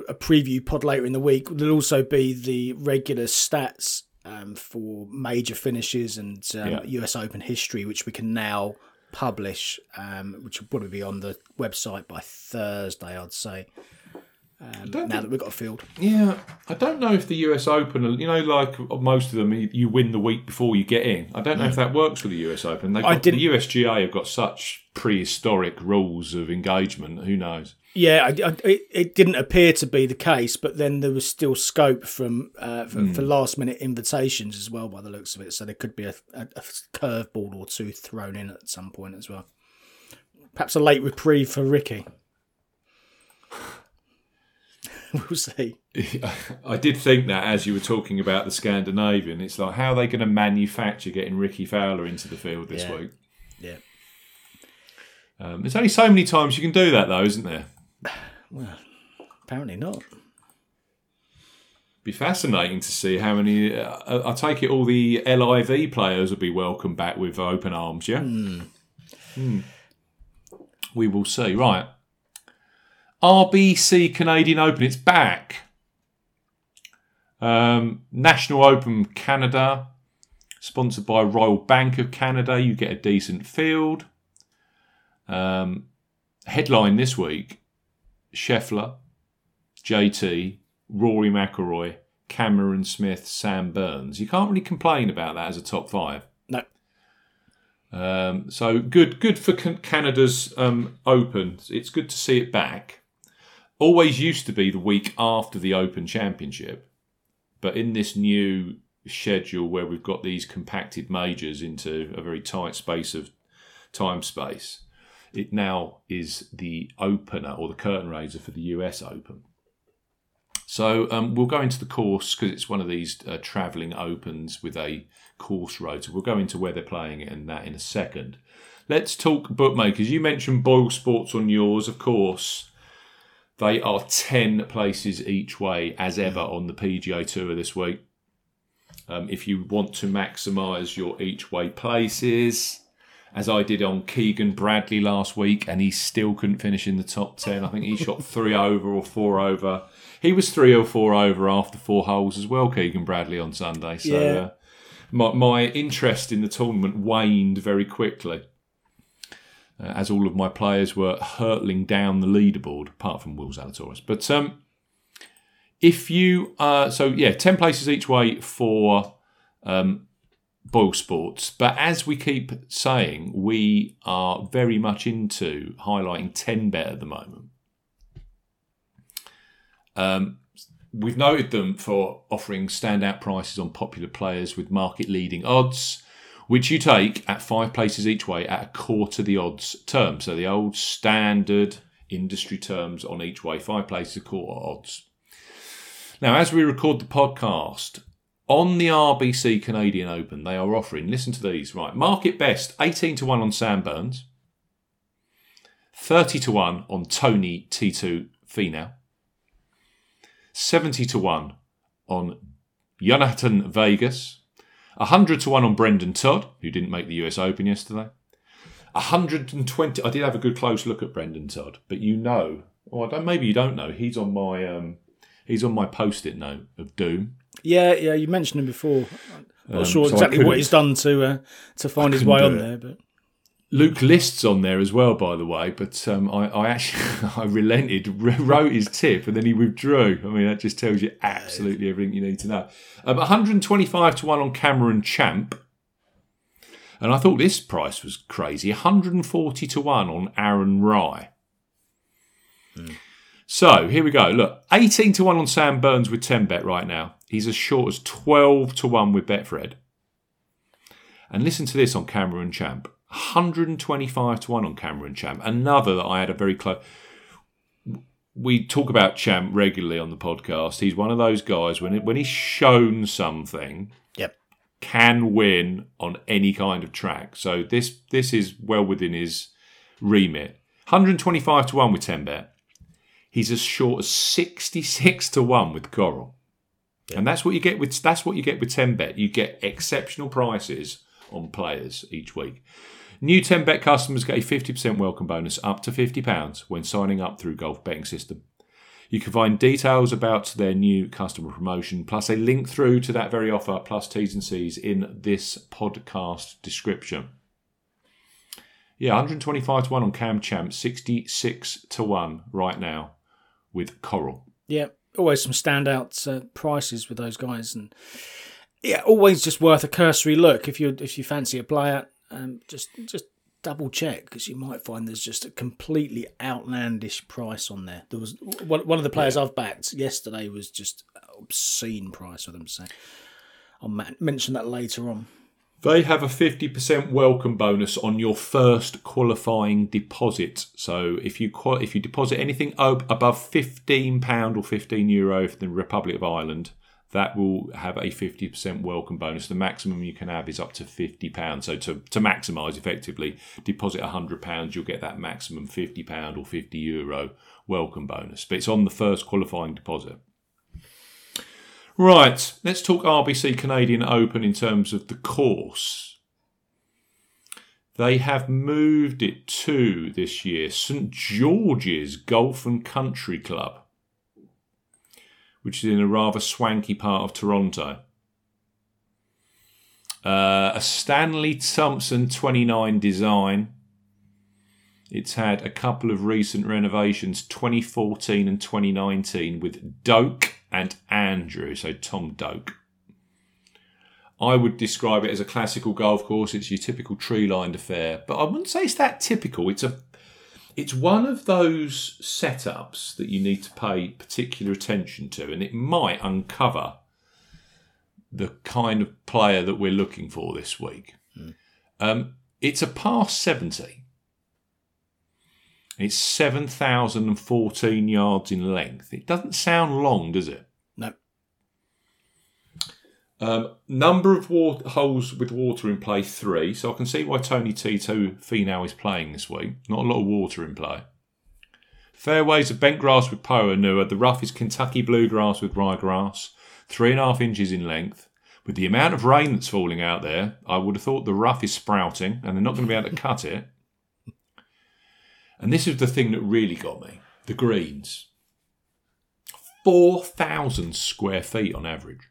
a preview pod later in the week. There'll also be the regular stats um, for major finishes and um, yeah. U S Open history, which we can now publish, um, which will probably be on the website by Thursday, I'd say. Um, now think, that we've got a field, yeah, I don't know if the U S Open, you know, like most of them, you win the week before you get in. I don't know mm. if that works for the U S Open. They've got, I didn't, the U S G A have got such prehistoric rules of engagement. Who knows? Yeah, I, I, it, it didn't appear to be the case, but then there was still scope from uh, for, mm. for last minute invitations as well, by the looks of it. So there could be a, a, a curveball or two thrown in at some point as well. Perhaps a late reprieve for Ricky. We'll see. I did think that as you were talking about the Scandinavian, it's like, how are they going to manufacture getting Ricky Fowler into the field this yeah. week? Yeah. Um, there's only so many times you can do that, though, isn't there? Well, apparently not. Be fascinating to see how many. Uh, I take it all the L I V players will be welcomed back with open arms, yeah? Mm. Mm. We will see. Right. R B C Canadian Open, it's back. Um, National Open Canada, sponsored by Royal Bank of Canada. You get a decent field. Um, headline this week, Scheffler, J T, Rory McIlroy, Cameron Smith, Sam Burns. You can't really complain about that as a top five. No. Um, so good good for Canada's um, Open. It's good to see it back. Always used to be the week after the Open Championship, but in this new schedule where we've got these compacted majors into a very tight space of time space, it now is the opener or the curtain raiser for the U S Open. So um, we'll go into the course because it's one of these uh, travelling opens with a course rotor. We'll go into where they're playing it and that in a second. Let's talk bookmakers. You mentioned Boyle Sports on yours, of course. They are ten places each way, as ever, on the P G A Tour this week. Um, if you want to maximise your each-way places, as I did on Keegan Bradley last week, and he still couldn't finish in the top ten. I think he shot three over or four over. He was three or four over after four holes as well, Keegan Bradley, on Sunday. So yeah. uh, my, my interest in the tournament waned very quickly, as all of my players were hurtling down the leaderboard, apart from Will Zalatoris. But um, if you... Uh, so, yeah, ten places each way for um, Boyle Sports. But as we keep saying, we are very much into highlighting ten bet at the moment. Um, we've noted them for offering standout prices on popular players with market-leading odds, which you take at five places each way at a quarter the odds term. So the old standard industry terms on each way, five places a quarter odds. Now, as we record the podcast, on the R B C Canadian Open, they are offering, listen to these, right, market best, eighteen to one on Sam Burns, thirty to one on Tony T two Finau, seventy to one on Jonathan Vegas, one hundred to one on Brendan Todd, who didn't make the U S Open yesterday. one hundred twenty. I did have a good close look at Brendan Todd, but you know, or I don't, maybe you don't know, he's on my um, he's on my post-it note of doom. Yeah, yeah, you mentioned him before. I'm not um, sure so exactly what he's done to uh, to find I his way on there, but Luke List's on there as well, by the way. But um, I, I actually I relented, wrote his tip, and then he withdrew. I mean, that just tells you absolutely everything you need to know. Um, one hundred twenty-five to one on Cameron Champ, and I thought this price was crazy. one hundred forty to one on Aaron Rye. Mm. So here we go. Look, eighteen to one on Sam Burns with ten bet right now. He's as short as twelve to one with Betfred. And listen to this on Cameron Champ. one hundred twenty-five to one on Cameron Champ. Another that I had a very close... We talk about Champ regularly on the podcast. He's one of those guys, when it, when he's shown something, yep, can win on any kind of track. So this this is well within his remit. one hundred twenty-five to one with ten bet. He's as short as sixty-six to one with Coral. Yep. And that's what you get with that's what you get with ten bet. You get exceptional prices on players each week. New ten bet customers get a fifty percent welcome bonus up to fifty pounds when signing up through Golf Betting System. You can find details about their new customer promotion, plus a link through to that very offer, plus T's and C's in this podcast description. Yeah, one hundred twenty-five to one on Cam Champ, sixty-six to one right now with Coral. Yeah, always some standout uh, prices with those guys, and yeah, always just worth a cursory look if you if you fancy a player. Um, just just double check, because you might find there's just a completely outlandish price on there. There was one of the players yeah. I've backed yesterday was just an obscene price for them. So I'll mention that later on. They have a fifty percent welcome bonus on your first qualifying deposit. So if you qual- if you deposit anything ob- above fifteen pounds or fifteen euro for the Republic of Ireland, that will have a fifty percent welcome bonus. The maximum you can have is up to fifty pounds. So to, to maximise effectively, deposit one hundred pounds, you'll get that maximum fifty pounds or fifty euro welcome bonus. But it's on the first qualifying deposit. Right, let's talk R B C Canadian Open in terms of the course. They have moved it to, this year, St George's Golf and Country Club, which is in a rather swanky part of Toronto. Uh, a Stanley Thompson twenty-nine design. It's had a couple of recent renovations, twenty fourteen and twenty nineteen, with Doak and Andrew, so Tom Doak. I would describe it as a classical golf course. It's your typical tree-lined affair, but I wouldn't say it's that typical. It's a, it's one of those setups that you need to pay particular attention to, and it might uncover the kind of player that we're looking for this week. Mm. Um, it's a par seventy. It's seven thousand fourteen yards in length. It doesn't sound long, does it? No. Um, number of water, holes with water in play, three. So I can see why Tony Tito Finau is playing this week. Not a lot of water in play. Fairways of bent grass with Poa Nua. The rough is Kentucky bluegrass with ryegrass. Three and a half inches in length. With the amount of rain that's falling out there, I would have thought the rough is sprouting and they're not going to be able to cut it. And this is the thing that really got me. The greens. four thousand square feet on average.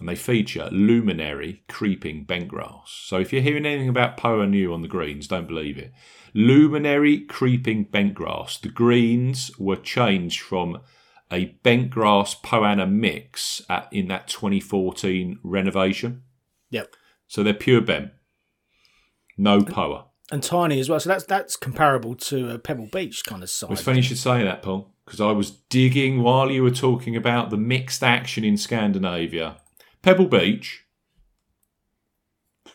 And they feature luminary creeping bent grass. So if you're hearing anything about Poa Nua on the greens, don't believe it. Luminary creeping bent grass. The greens were changed from a bent grass Poana mix at, in that twenty fourteen renovation. Yep. So they're pure bent. No Poa. And tiny as well, so that's that's comparable to a Pebble Beach kind of size. Well, it's funny you should say that, Paul, because I was digging while you were talking about the mixed action in Scandinavia. Pebble Beach,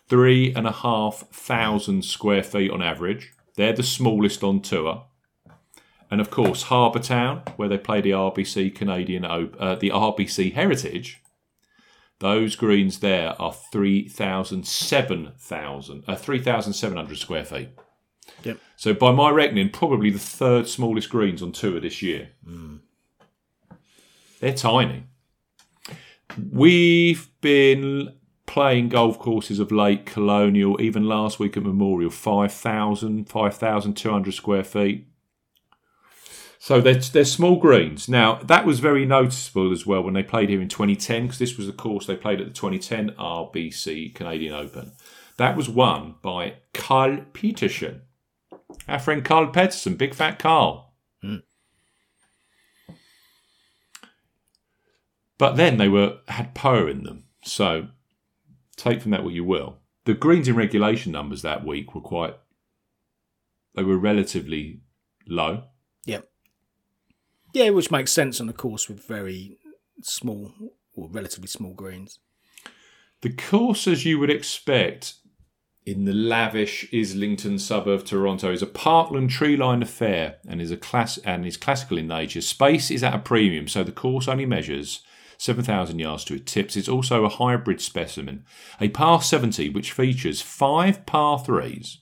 three and a half thousand square feet on average. They're the smallest on tour, and of course Harbour Town, where they play the R B C Canadian Open, uh, the R B C Heritage. Those greens there are three thousand seven hundred square feet. Yep. So by my reckoning, probably the third smallest greens on tour this year. Mm. They're tiny. We've been playing golf courses of late, Colonial, even last week at Memorial, five thousand, five thousand two hundred square feet. So they're, they're small greens. Now, that was very noticeable as well when they played here in twenty ten, because this was the course they played at the twenty ten R B C Canadian Open. That was won by Carl Peterson. Our friend Carl Peterson, big fat Carl. Mm. But then they were had Poa in them. So take from that what you will. The greens in regulation numbers that week were quite... They were relatively low. Yep. Yeah, which makes sense on a course with very small or relatively small greens. The course, as you would expect, in the lavish Islington suburb of Toronto, is a parkland tree-lined affair and is a class and is classical in nature. Space is at a premium, so the course only measures seven thousand yards to its tips. It's also a hybrid specimen, a par seventy which features five par threes,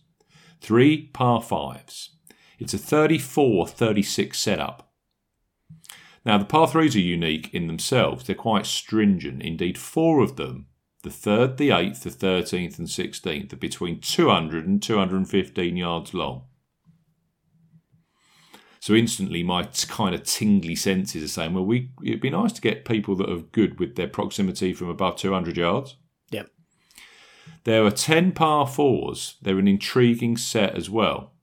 three par fives. It's a thirty-four thirty-six setup. Now, the par threes are unique in themselves. They're quite stringent. Indeed, four of them, the third, the eighth, the thirteenth and sixteenth, are between two hundred and two hundred fifteen yards long. So instantly my kind of tingly senses are saying, well, we it'd be nice to get people that are good with their proximity from above two hundred yards. Yep. There are ten par fours. They're an intriguing set as well.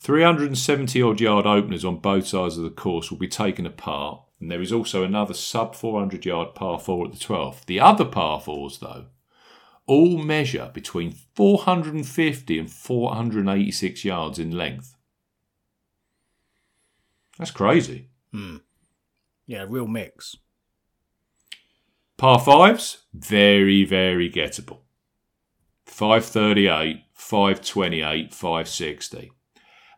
three hundred seventy odd yard openers on both sides of the course will be taken apart, and there is also another sub four hundred yard par four at the twelfth. The other par fours, though, all measure between four hundred fifty and four hundred eighty-six yards in length. That's crazy. Mm. Yeah, real mix. Par fives, very, very gettable. five thirty-eight, five twenty-eight, five sixty.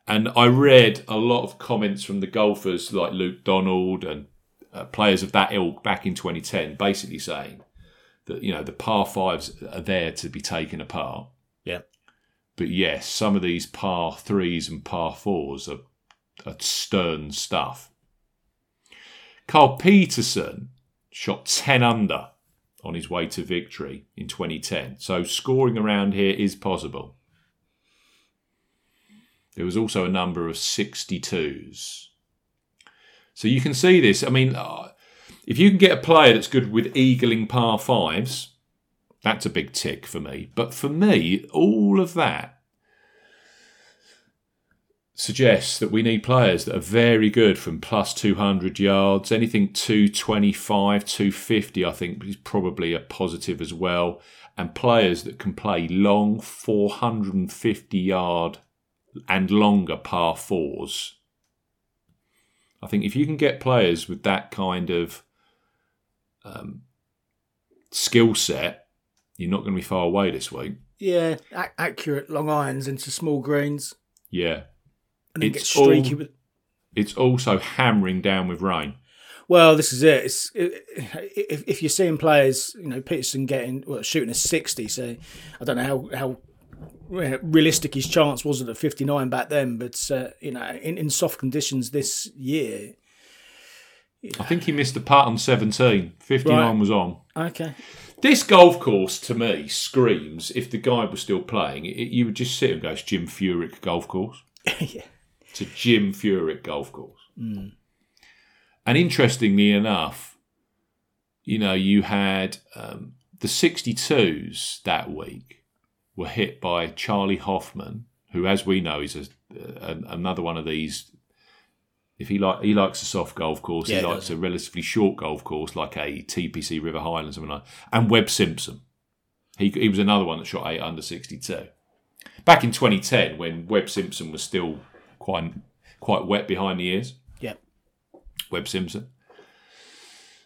And I read a lot of comments from the golfers like Luke Donald and uh, players of that ilk back in twenty ten, basically saying that, you know, the par fives are there to be taken apart. Yeah. But yes, some of these par threes and par fours are, are stern stuff. Carl Peterson shot ten under on his way to victory in twenty ten. So scoring around here is possible. There was also a number of sixty-twos. So you can see this. I mean, if you can get a player that's good with eagling par fives, that's a big tick for me. But for me, all of that suggests that we need players that are very good from plus two hundred yards. Anything two twenty-five, two fifty, I think, is probably a positive as well. And players that can play long four fifty yard and longer par fours. I think if you can get players with that kind of um, skill set, you're not going to be far away this week. Yeah, ac- accurate long irons into small greens. Yeah. And then it's, get streaky all, with... it's also hammering down with rain. Well, this is it. It's, it, if, if you're seeing players, you know, Peterson getting well, shooting a sixty, so I don't know how, how realistic his chance wasn't at fifty-nine back then, but uh, you know, in, in soft conditions this year, you know. I think he missed the putt on seventeen. fifty-nine right. was on. Okay. This golf course, to me, screams, if the guy was still playing, it, you would just sit and go, it's Jim Furyk golf course. Yeah. It's a Jim Furyk golf course. Mm. And interestingly enough, you know, you had um, the sixty-twos that week were hit by Charlie Hoffman, who, as we know, is a, a, another one of these. If he like, he likes a soft golf course. Yeah, he likes a relatively short golf course, like a T P C River Highlands, something like that. And Webb Simpson, he he was another one that shot eight under sixty-two. Back in twenty ten, when Webb Simpson was still quite quite wet behind the ears. Yeah. Webb Simpson.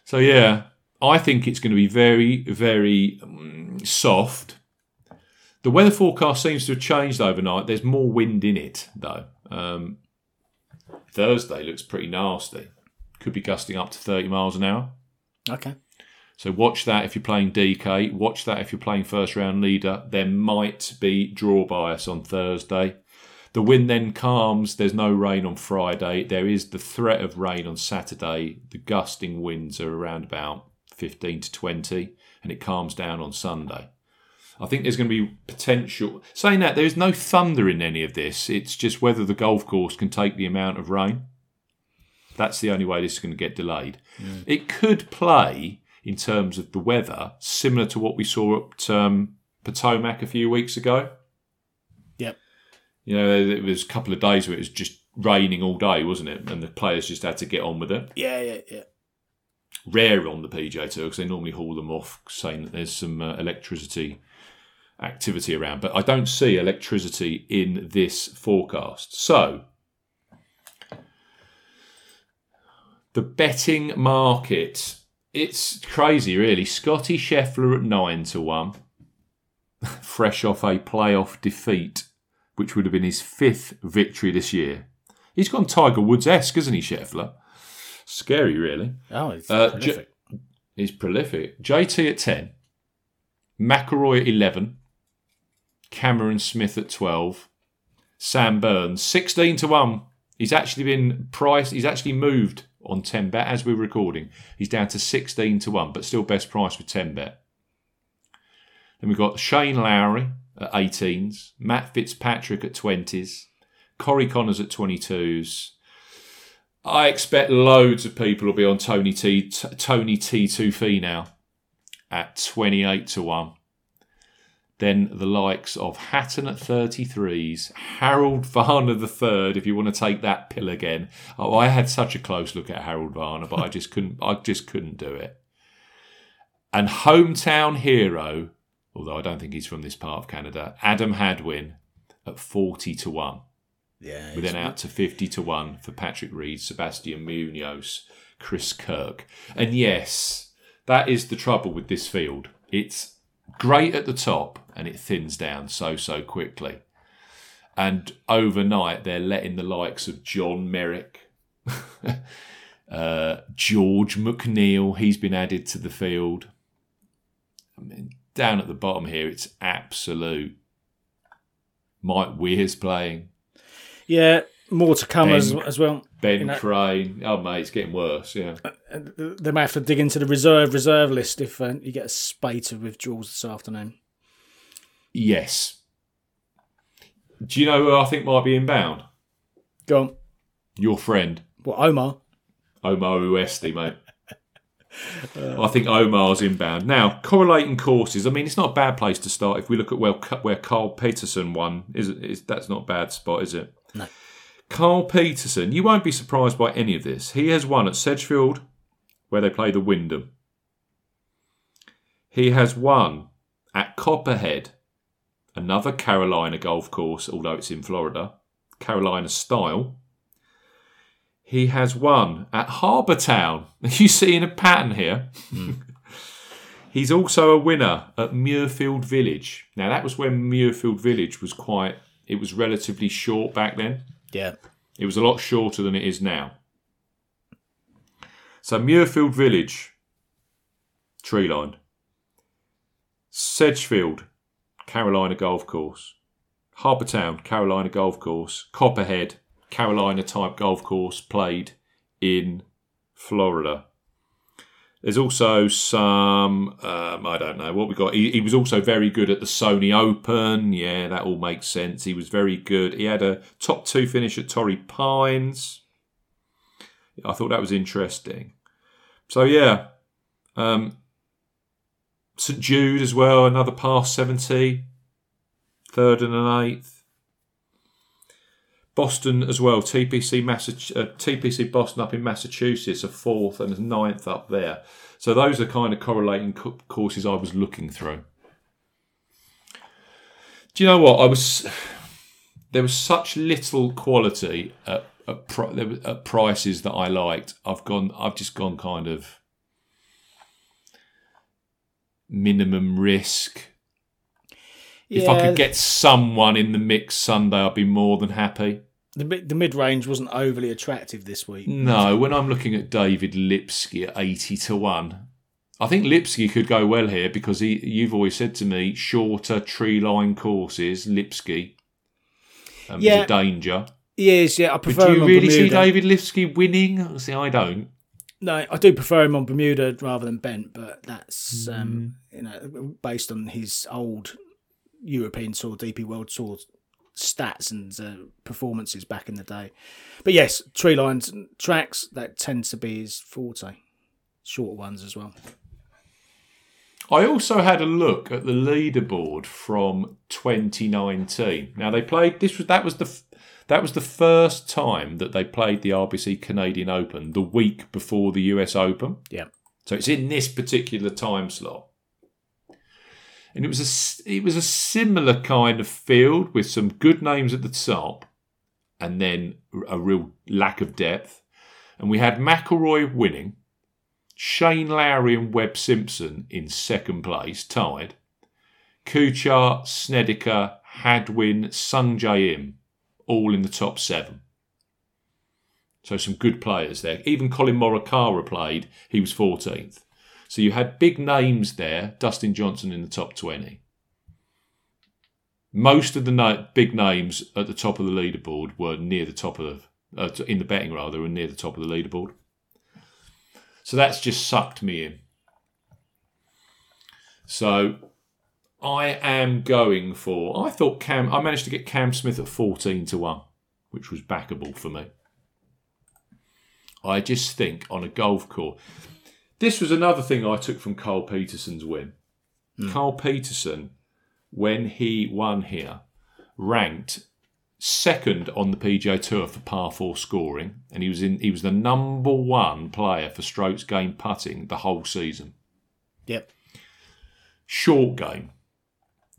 So, yeah, I think it's going to be very, very um, soft. The weather forecast seems to have changed overnight. There's more wind in it, though. Um, Thursday looks pretty nasty. Could be gusting up to thirty miles an hour. Okay. So watch that if you're playing D K. Watch that if you're playing first round leader. There might be draw bias on Thursday. The wind then calms. There's no rain on Friday. There is the threat of rain on Saturday. The gusting winds are around about fifteen to twenty, and it calms down on Sunday. I think there's going to be potential. Saying that, there is no thunder in any of this. It's just whether the golf course can take the amount of rain. That's the only way this is going to get delayed. Mm. It could play, in terms of the weather, similar to what we saw at um, Potomac a few weeks ago. Yep. You know, there was a couple of days where it was just raining all day, wasn't it? And the players just had to get on with it. Yeah, yeah, yeah. Rare on the P G A Tour, because they normally haul them off saying that there's some uh, electricity activity around. But I don't see electricity in this forecast. So the betting market... It's crazy, really. Scotty Scheffler at nine to one, fresh off a playoff defeat, which would have been his fifth victory this year. He's gone Tiger Woods-esque, isn't he, Scheffler? Scary, really. Oh, he's uh, prolific. J- he's prolific. J T at ten, McIlroy at eleven, Cameron Smith at twelve, Sam Burns sixteen to one. He's actually been priced. He's actually moved on ten bet as we're recording. He's down to sixteen to one, but still best price with ten bet. Then we've got Shane Lowry at eighteens, Matt Fitzpatrick at twenties, Corey Connors at twenty-twos. I expect loads of people will be on Tony T, T Tony T two F now at twenty-eight to one. Then the likes of Hatton at thirty-threes, Harold Varner the third, if you want to take that pill again. Oh, I had such a close look at Harold Varner, but I just couldn't I just couldn't do it. And hometown hero, although I don't think he's from this part of Canada, Adam Hadwin at forty to one. Yeah. We're then out to fifty to one for Patrick Reed, Sebastian Munoz, Chris Kirk. And yes, that is the trouble with this field. It's great at the top and it thins down so, so quickly. And overnight, they're letting the likes of John Merrick, uh, George McNeil, he's been added to the field. I mean, down at the bottom here, it's absolute. Mike Weir's playing. Yeah, more to come ben, as, as well. Ben you know, Crane. Oh, mate, it's getting worse, yeah. They may have to dig into the reserve reserve list if uh, you get a spate of withdrawals this afternoon. Yes. Do you know who I think might be inbound? Go on. Your friend. What, Omar? Omar Uesti, mate. uh, I think Omar's inbound. Now, correlating courses. I mean, it's not a bad place to start. If we look at where, where Carl Peterson won, is, is that's not a bad spot, is it? No. Carl Peterson, you won't be surprised by any of this. He has won at Sedgefield, where they play the Wyndham. He has won at Copperhead, another Carolina golf course, although it's in Florida, Carolina style. He has won at Harbour Town. Are you seeing a pattern here? Mm. He's also a winner at Muirfield Village. Now, that was when Muirfield Village was quite, it was relatively short back then. Yeah. It was a lot shorter than it is now. So, Muirfield Village, tree lined. Sedgefield, Carolina golf course. Harbour Town, Carolina golf course. Copperhead, Carolina type golf course played in Florida. There's also some, um, I don't know what we got. He, he was also very good at the Sony Open. Yeah, that all makes sense. He was very good. He had a top two finish at Torrey Pines. I thought that was interesting. So, yeah. Um, St Jude as well, another past seventy. Third and an eighth. Boston as well, T P C Massa- uh, T P C Boston up in Massachusetts, a fourth and a ninth up there. So those are kind of correlating co- courses I was looking through. Do you know what? I was there was such little quality at, at, pri- at prices that I liked. I've gone. I've just gone kind of minimum risk. Yeah. If I could get someone in the mix Sunday, I'd be more than happy. The, the mid-range wasn't overly attractive this week. No, when I'm looking at David Lipsky at eighty to one, I think Lipsky could go well here because he, you've always said to me, shorter tree-line courses, Lipsky um, yeah. is a danger. He is, yeah. I prefer but do him you really Bermuda. See David Lipsky winning? See, I don't. No, I do prefer him on Bermuda rather than Bent, but that's mm. um, you know based on his old European Tour, D P World Tour stats and uh, performances back in the day. But yes, tree lines and tracks, that tends to be his forte. Short ones as well. I also had a look at the leaderboard from twenty nineteen. Now they played this was that was the that was the first time that they played the R B C Canadian Open the week before the U S Open. Yeah. So it's in this particular time slot. And it was a it was a similar kind of field with some good names at the top, and then a real lack of depth. And we had McIlroy winning, Shane Lowry and Webb Simpson in second place, tied. Kuchar, Snedeker, Hadwin, Sung Jae Im, all in the top seven. So some good players there. Even Colin Morikawa played; he was fourteenth. So you had big names there, Dustin Johnson in the top twenty. Most of the na- big names at the top of the leaderboard were near the top of, uh, in the betting rather, were near the top of the leaderboard. So that's just sucked me in. So I am going for, I thought Cam, I managed to get Cam Smith at fourteen to one, which was backable for me. I just think on a golf course. This was another thing I took from Carl Peterson's win. Mm. Carl Peterson, when he won here, ranked second on the P G A Tour for par four scoring, and he was in. He was the number one player for strokes gained putting the whole season. Yep. Short game.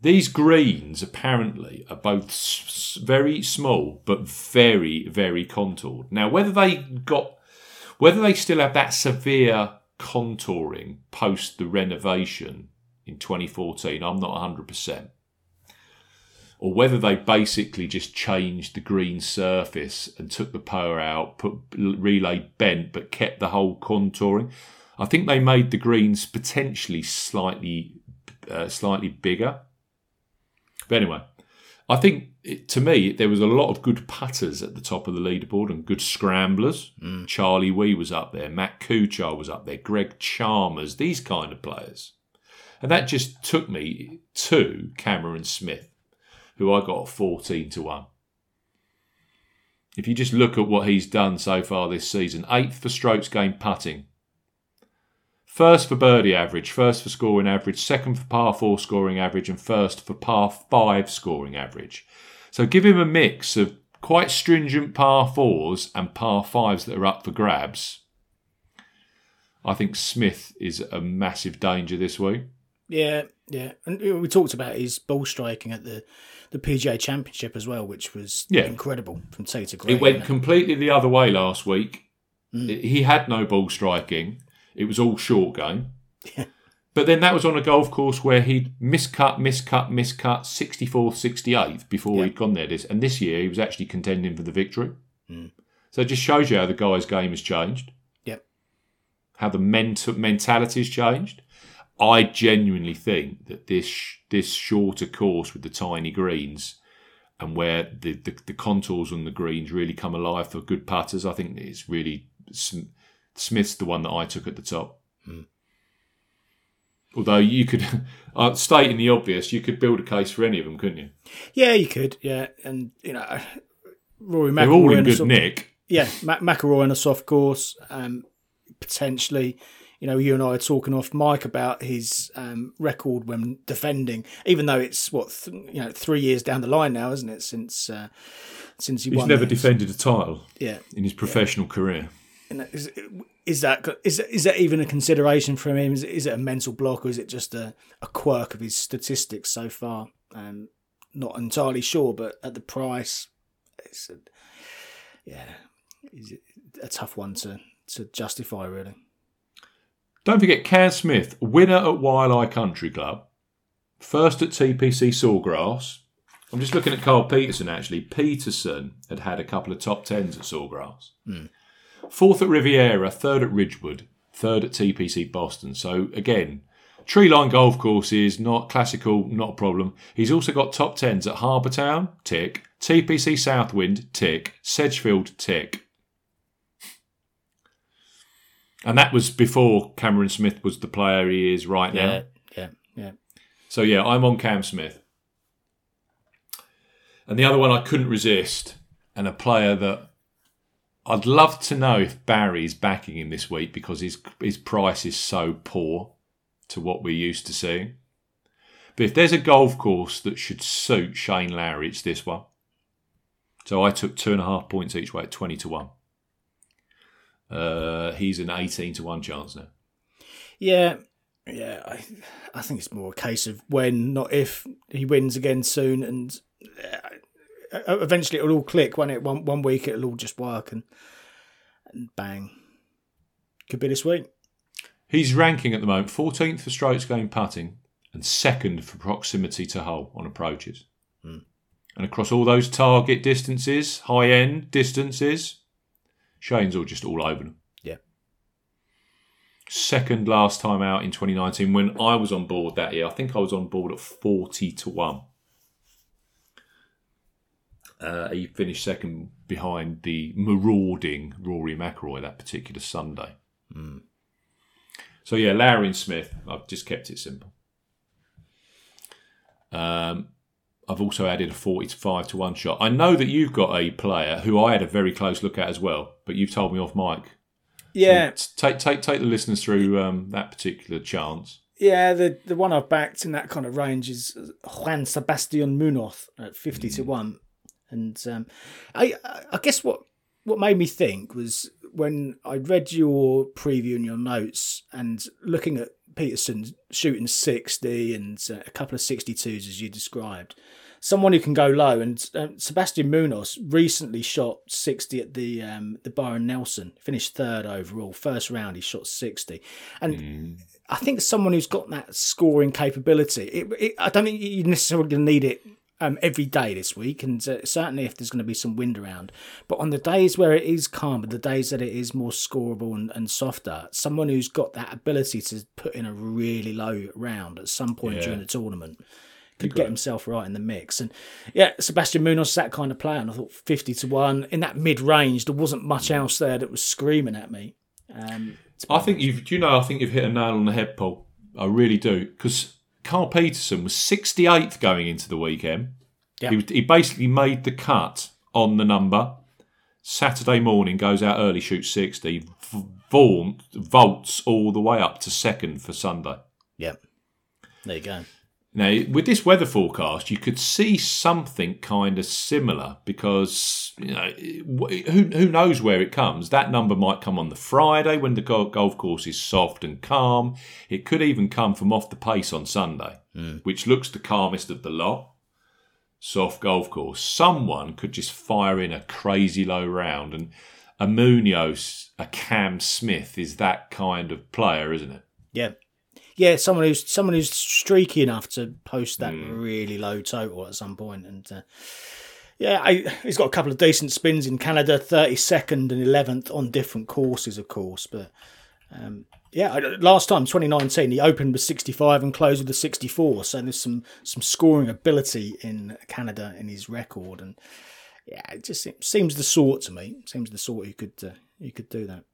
These greens apparently are both very small but very, very contoured. Now, whether they got, whether they still have that severe contouring post the renovation in twenty fourteen, I'm not one hundred percent. Or whether they basically just changed the green surface and took the power out, put relay bent, but kept the whole contouring. I think they made the greens potentially slightly, uh, slightly bigger. But anyway, I think it, to me there was a lot of good putters at the top of the leaderboard and good scramblers. Mm. Charlie Wee was up there, Matt Kuchar was up there, Greg Chalmers, these kind of players, and that just took me to Cameron Smith, who I got fourteen to one. If you just look at what he's done so far this season, eighth for strokes gained putting, first for birdie average, first for scoring average, second for par four scoring average, and first for par five scoring average. So give him a mix of quite stringent par fours and par fives that are up for grabs. I think Smith is a massive danger this week. Yeah, yeah. And we talked about his ball striking at the, the P G A Championship as well, which was yeah. incredible from Tate to Gray. It went completely the other way last week. Mm. He had no ball striking. It was all short game. Yeah. But then that was on a golf course where he'd miscut, miscut, miscut, sixty-fourth, sixty-eighth before yeah. he'd gone there. This And this year he was actually contending for the victory. Mm. So it just shows you how the guy's game has changed. Yep. Yeah. How the ment- mentality has changed. I genuinely think that this this shorter course with the tiny greens and where the, the, the contours on the greens really come alive for good putters, I think it's really Smith's the one that I took at the top. Mm. Although you could, uh, stating the obvious, you could build a case for any of them, couldn't you? Yeah, you could. Yeah, and you know, Rory McIlroy, they're all in good soft, nick. Yeah, McIlroy on a soft course, um, potentially. You know, you and I are talking off mic about his um, record when defending, even though it's, what, th- you know, three years down the line now, isn't it, since uh, since he He's won. He's never defended a title yeah. in his professional yeah. career. And is, is, that, is, is that even a consideration for him? Is, is it a mental block, or is it just a, a quirk of his statistics so far? Um, not entirely sure, but at the price, it's a, yeah, it's a tough one to, to justify, really. Don't forget Cam Smith, winner at Wileye Country Club, first at T P C Sawgrass. I'm just looking at Carl Peterson, actually. Peterson had had a couple of top tens at Sawgrass. Mm. Fourth at Riviera, third at Ridgewood, third at T P C Boston. So, again, tree-line golf courses, not classical, not a problem. He's also got top tens at Harbour Town, tick, T P C Southwind, tick, Sedgefield, tick. And that was before Cameron Smith was the player he is right now. Yeah, yeah, yeah. So, yeah, I'm on Cam Smith. And the other one I couldn't resist, and a player that I'd love to know if Barry's backing him this week, because his his price is so poor to what we're used to seeing. But if there's a golf course that should suit Shane Lowry, it's this one. So I took two and a half points each way at twenty to one. Uh, he's an eighteen to one chance now. Yeah, yeah. I, I think it's more a case of when, not if. He wins again soon, and uh, eventually it'll all click. One, one, one week it'll all just work, and and bang, could be this week. He's ranking at the moment fourteenth for strokes gained putting, and second for proximity to hole on approaches, mm. and across all those target distances, high end distances. Shane's all just all over them. Yeah. Second last time out in twenty nineteen when I was on board that year. I think I was on board at forty to one. Uh, he finished second behind the marauding Rory McIlroy that particular Sunday. Mm. So, yeah, Lowry and Smith, I've just kept it simple. Um. I've also added a forty-five to one shot. I know that you've got a player who I had a very close look at as well, but you've told me off mic. Yeah. So take take take the listeners through um, that particular chance. Yeah, the, the one I've backed in that kind of range is Juan Sebastian Munoz at fifty to one. And um, I I guess what, what made me think was when I read your preview and your notes and looking at Peterson shooting sixty and a couple of sixty-twos as you described. someone who can go low. And uh, Sebastian Munoz recently shot sixty at the um, the Byron Nelson, finished third overall. First round, he shot sixty. And mm. I think someone who's got that scoring capability, it, it, I don't think you necessarily need it Um, every day this week, and uh, certainly if there's going to be some wind around, but on the days where it is calmer, the days that it is more scoreable and, and softer, someone who's got that ability to put in a really low round at some point yeah. during the tournament could get himself right in the mix. And yeah, Sebastian Munoz is that kind of player, and I thought fifty to one in that mid range, there wasn't much else there that was screaming at me. Um, I think you've, you know, I think you've hit a nail on the head, Paul. I really do, because Carl Peterson was sixty-eighth going into the weekend. Yep. He, he basically made the cut on the number. Saturday morning, goes out early, shoots sixty, vault, vaults all the way up to second for Sunday. Yep. There you go. Now, with this weather forecast, you could see something kind of similar because, you know, who, who knows where it comes. That number might come on the Friday when the golf course is soft and calm. It could even come from off the pace on Sunday, mm. which looks the calmest of the lot. Soft golf course. Someone could just fire in a crazy low round, and a Munoz, a Cam Smith is that kind of player, isn't it? Yeah. Yeah, someone who's someone who's streaky enough to post that mm. really low total at some point. And uh, yeah, I, he's got a couple of decent spins in Canada, thirty-second and eleventh on different courses, of course. But um, yeah, last time, twenty nineteen, he opened with sixty-five and closed with a sixty-four. So there's some some scoring ability in Canada in his record. And yeah, it just it seems the sort to me. It seems the sort who could uh, who could do that.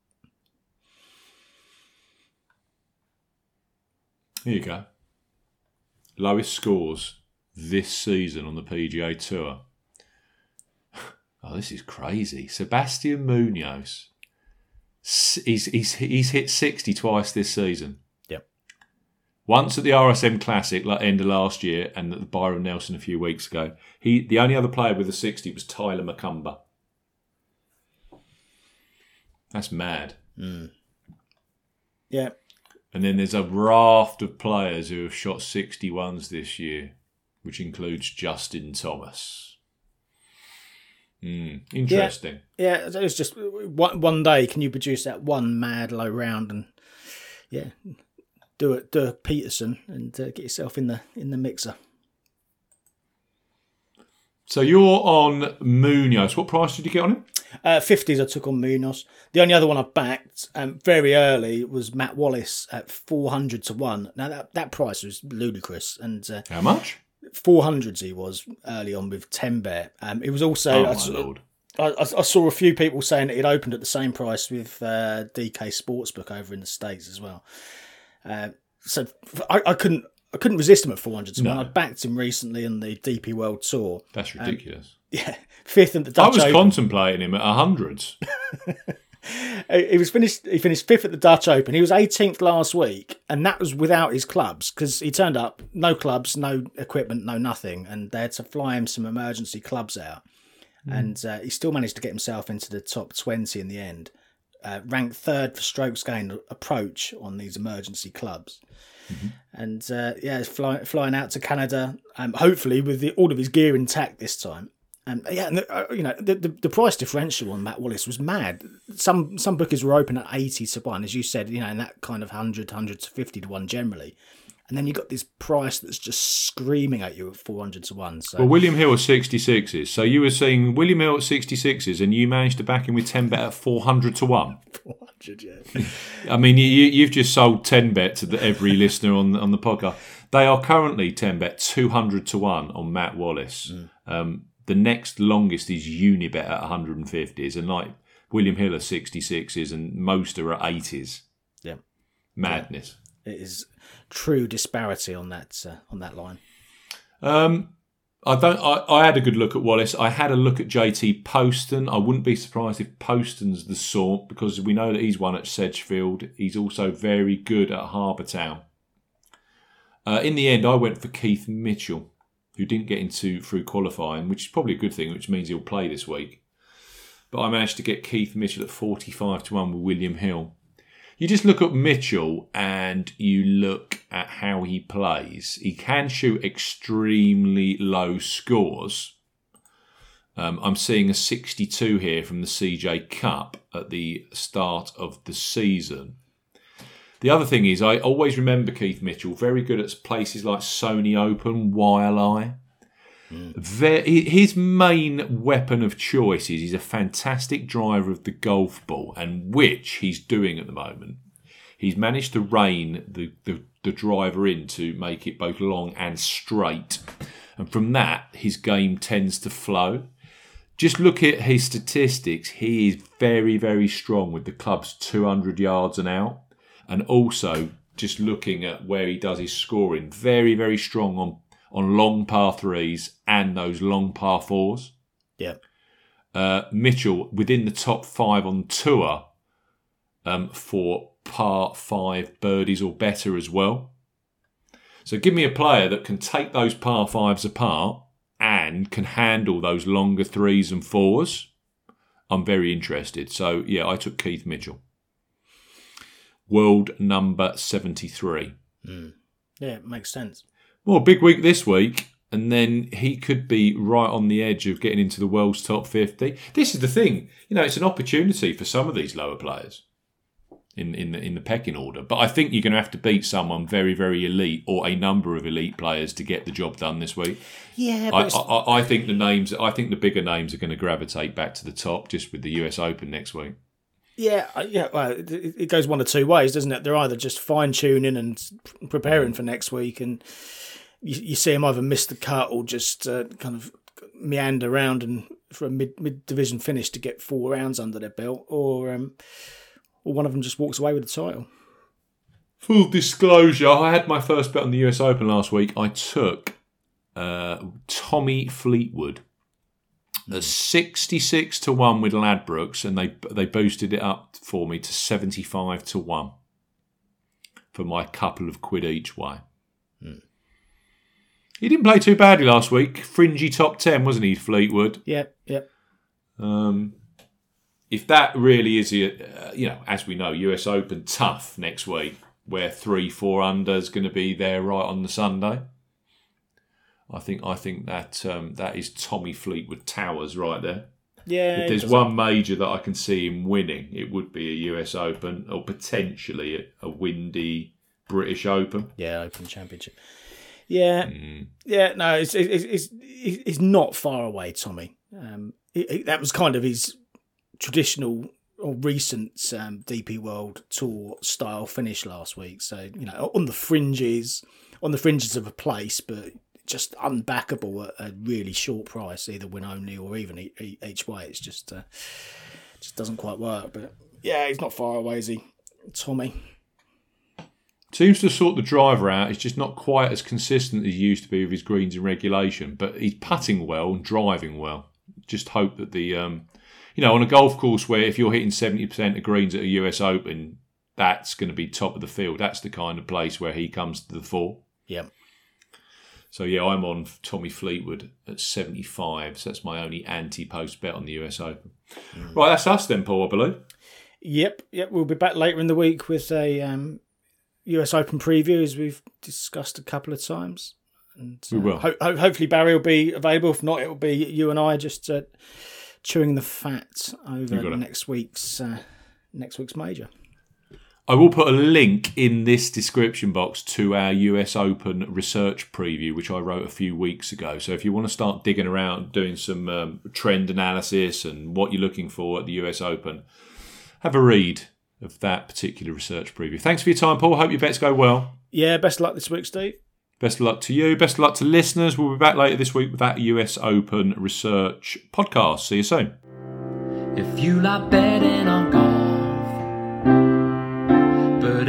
Here you go. Lowest scores this season on the P G A Tour. Oh, this is crazy. Sebastian Munoz. He's, he's, he's hit sixty twice this season. Yep. Once at the R S M Classic like end of last year, and at the Byron Nelson a few weeks ago. He the only other player with a sixty was Tyler McCumber. That's mad. Mm. Yeah. And then there's a raft of players who have shot sixty-ones this year, which includes Justin Thomas. Mm, interesting. Yeah, yeah, it's just one, one day can you produce that one mad low round and yeah, do it, do a Peterson and uh, get yourself in the in the mixer. So you're on Munoz. What price did you get on him? Uh, fifties I took on Munoz. The only other one I backed um, very early was Matt Wallace at four hundred to one. Now, that, that price was ludicrous. And uh, how much? four hundreds he was early on with ten bet. Um, it was also... Oh, I, my Lord. I, I, I saw a few people saying that it opened at the same price with uh, D K Sportsbook over in the States as well. Uh, so I, I couldn't... I couldn't resist him at four hundred to one. No. I backed him recently in the D P World Tour. That's ridiculous. Um, yeah, fifth at the Dutch Open. I was Open. contemplating him at hundreds. he was finished. He finished fifth at the Dutch Open. He was eighteenth last week, and that was without his clubs because he turned up no clubs, no equipment, no nothing, and they had to fly him some emergency clubs out. Mm. And uh, he still managed to get himself into the top twenty in the end. Uh, ranked third for strokes gained approach on these emergency clubs. Mm-hmm. And uh, yeah, fly, flying out to Canada, um, hopefully with the, all of his gear intact this time. Um, yeah, and the, uh, you know the, the the price differential on Matt Wallace was mad. Some some bookies were open at eighty to one, as you said, you know, in that kind of one hundred, one hundred to fifty to one generally. And then you got this price that's just screaming at you at four hundred to one. So. Well, William Hill at sixty-sixes. So you were seeing William Hill at sixty-sixes and you managed to back him with ten bet at four hundred to one. four hundred, yeah. I mean, you, you've just sold ten bet to the, every listener on, on the podcast. They are currently ten bet two hundred to one on Matt Wallace. Mm. Um, the next longest is Unibet at one hundred fifties. And like William Hill at sixty-sixes and most are at eighties. Yeah. Madness. Yeah. It is true disparity on that uh, on that line. Um, I don't. I, I had a good look at Wallace. I had a look at J T Poston. I wouldn't be surprised if Poston's the sort because we know that he's won at Sedgefield. He's also very good at Harbour Town. Uh, in the end, I went for Keith Mitchell, who didn't get into through qualifying, which is probably a good thing, which means he'll play this week. But I managed to get Keith Mitchell at forty-five to one with William Hill. You just look at Mitchell and you look at how he plays. He can shoot extremely low scores. Um, I'm seeing a sixty-two here from the C J Cup at the start of the season. The other thing is, I always remember Keith Mitchell, very good at places like Sony Open, Y L I. Mm. His main weapon of choice is he's a fantastic driver of the golf ball, and which he's doing at the moment. He's managed to rein the, the, the driver in to make it both long and straight. And from that, his game tends to flow. Just look at his statistics. He is very, very strong with the clubs two hundred yards and out. And also, just looking at where he does his scoring, very, very strong on, on long par threes and those long par fours. Yeah. Uh, Mitchell, within the top five on tour um, for par five birdies or better as well. So give me a player that can take those par fives apart and can handle those longer threes and fours. I'm very interested. So, yeah, I took Keith Mitchell. World number seventy-three. Mm. Yeah, it makes sense. Well, big week this week, and then he could be right on the edge of getting into the world's top fifty. This is the thing. You know, it's an opportunity for some of these lower players in, in, the, in the pecking order. But I think you're going to have to beat someone very, very elite or a number of elite players to get the job done this week. Yeah, but I, I, I think the names, I think the bigger names are going to gravitate back to the top just with the U S Open next week. Yeah, yeah. Well, it goes one of two ways, doesn't it? They're either just fine-tuning and preparing for next week, and you, you see them either miss the cut or just uh, kind of meander around and for a mid, mid-division finish to get four rounds under their belt, or um, or one of them just walks away with the title. Full disclosure, I had my first bet on the U S Open last week. I took uh, Tommy Fleetwood. That's sixty-six to one with Ladbrokes, and they they boosted it up for me to seventy-five to one for my couple of quid each way. Mm. He didn't play too badly last week. Fringy top ten, wasn't he, Fleetwood? Yeah, yeah. Um, if that really is, a, uh, you know, as we know, U S Open tough next week, where three, four under is going to be there right on the Sunday. I think I think that um, that is Tommy Fleetwood Towers right there. Yeah. If there's one major that I can see him winning, it would be a U S Open or potentially a windy British Open. Yeah, Open Championship. Yeah, mm. yeah. No, it's it's it's it's not far away, Tommy. Um, it, it, that was kind of his traditional or recent um, D P World Tour style finish last week. So you know, on the fringes, on the fringes of a place, but. Just unbackable at a really short price, either win only or even each way. It's just uh, just doesn't quite work. But yeah, he's not far away, is he, Tommy? Seems to sort the driver out. He's just not quite as consistent as he used to be with his greens in regulation. But he's putting well and driving well. Just hope that the um, you know, on a golf course where if you're hitting seventy percent of greens at a U S Open, that's going to be top of the field. That's the kind of place where he comes to the fore. Yeah. So, yeah, I'm on Tommy Fleetwood at seventy-five. So that's my only anti-post bet on the U S Open. Mm. Right, that's us then, Paul, I believe. Yep, yep. We'll be back later in the week with a um, U S Open preview, as we've discussed a couple of times. And, we will. Uh, ho- ho- hopefully Barry will be available. If not, it will be you and I just uh, chewing the fat over next week's, uh, next week's major. I will put a link in this description box to our U S Open research preview, which I wrote a few weeks ago. So if you want to start digging around, doing some um, trend analysis and what you're looking for at the U S Open, have a read of that particular research preview. Thanks for your time, Paul. Hope your bets go well. Yeah, best of luck this week, Steve. Best of luck to you. Best of luck to listeners. We'll be back later this week with that U S Open research podcast. See you soon. If you like betting on golf, but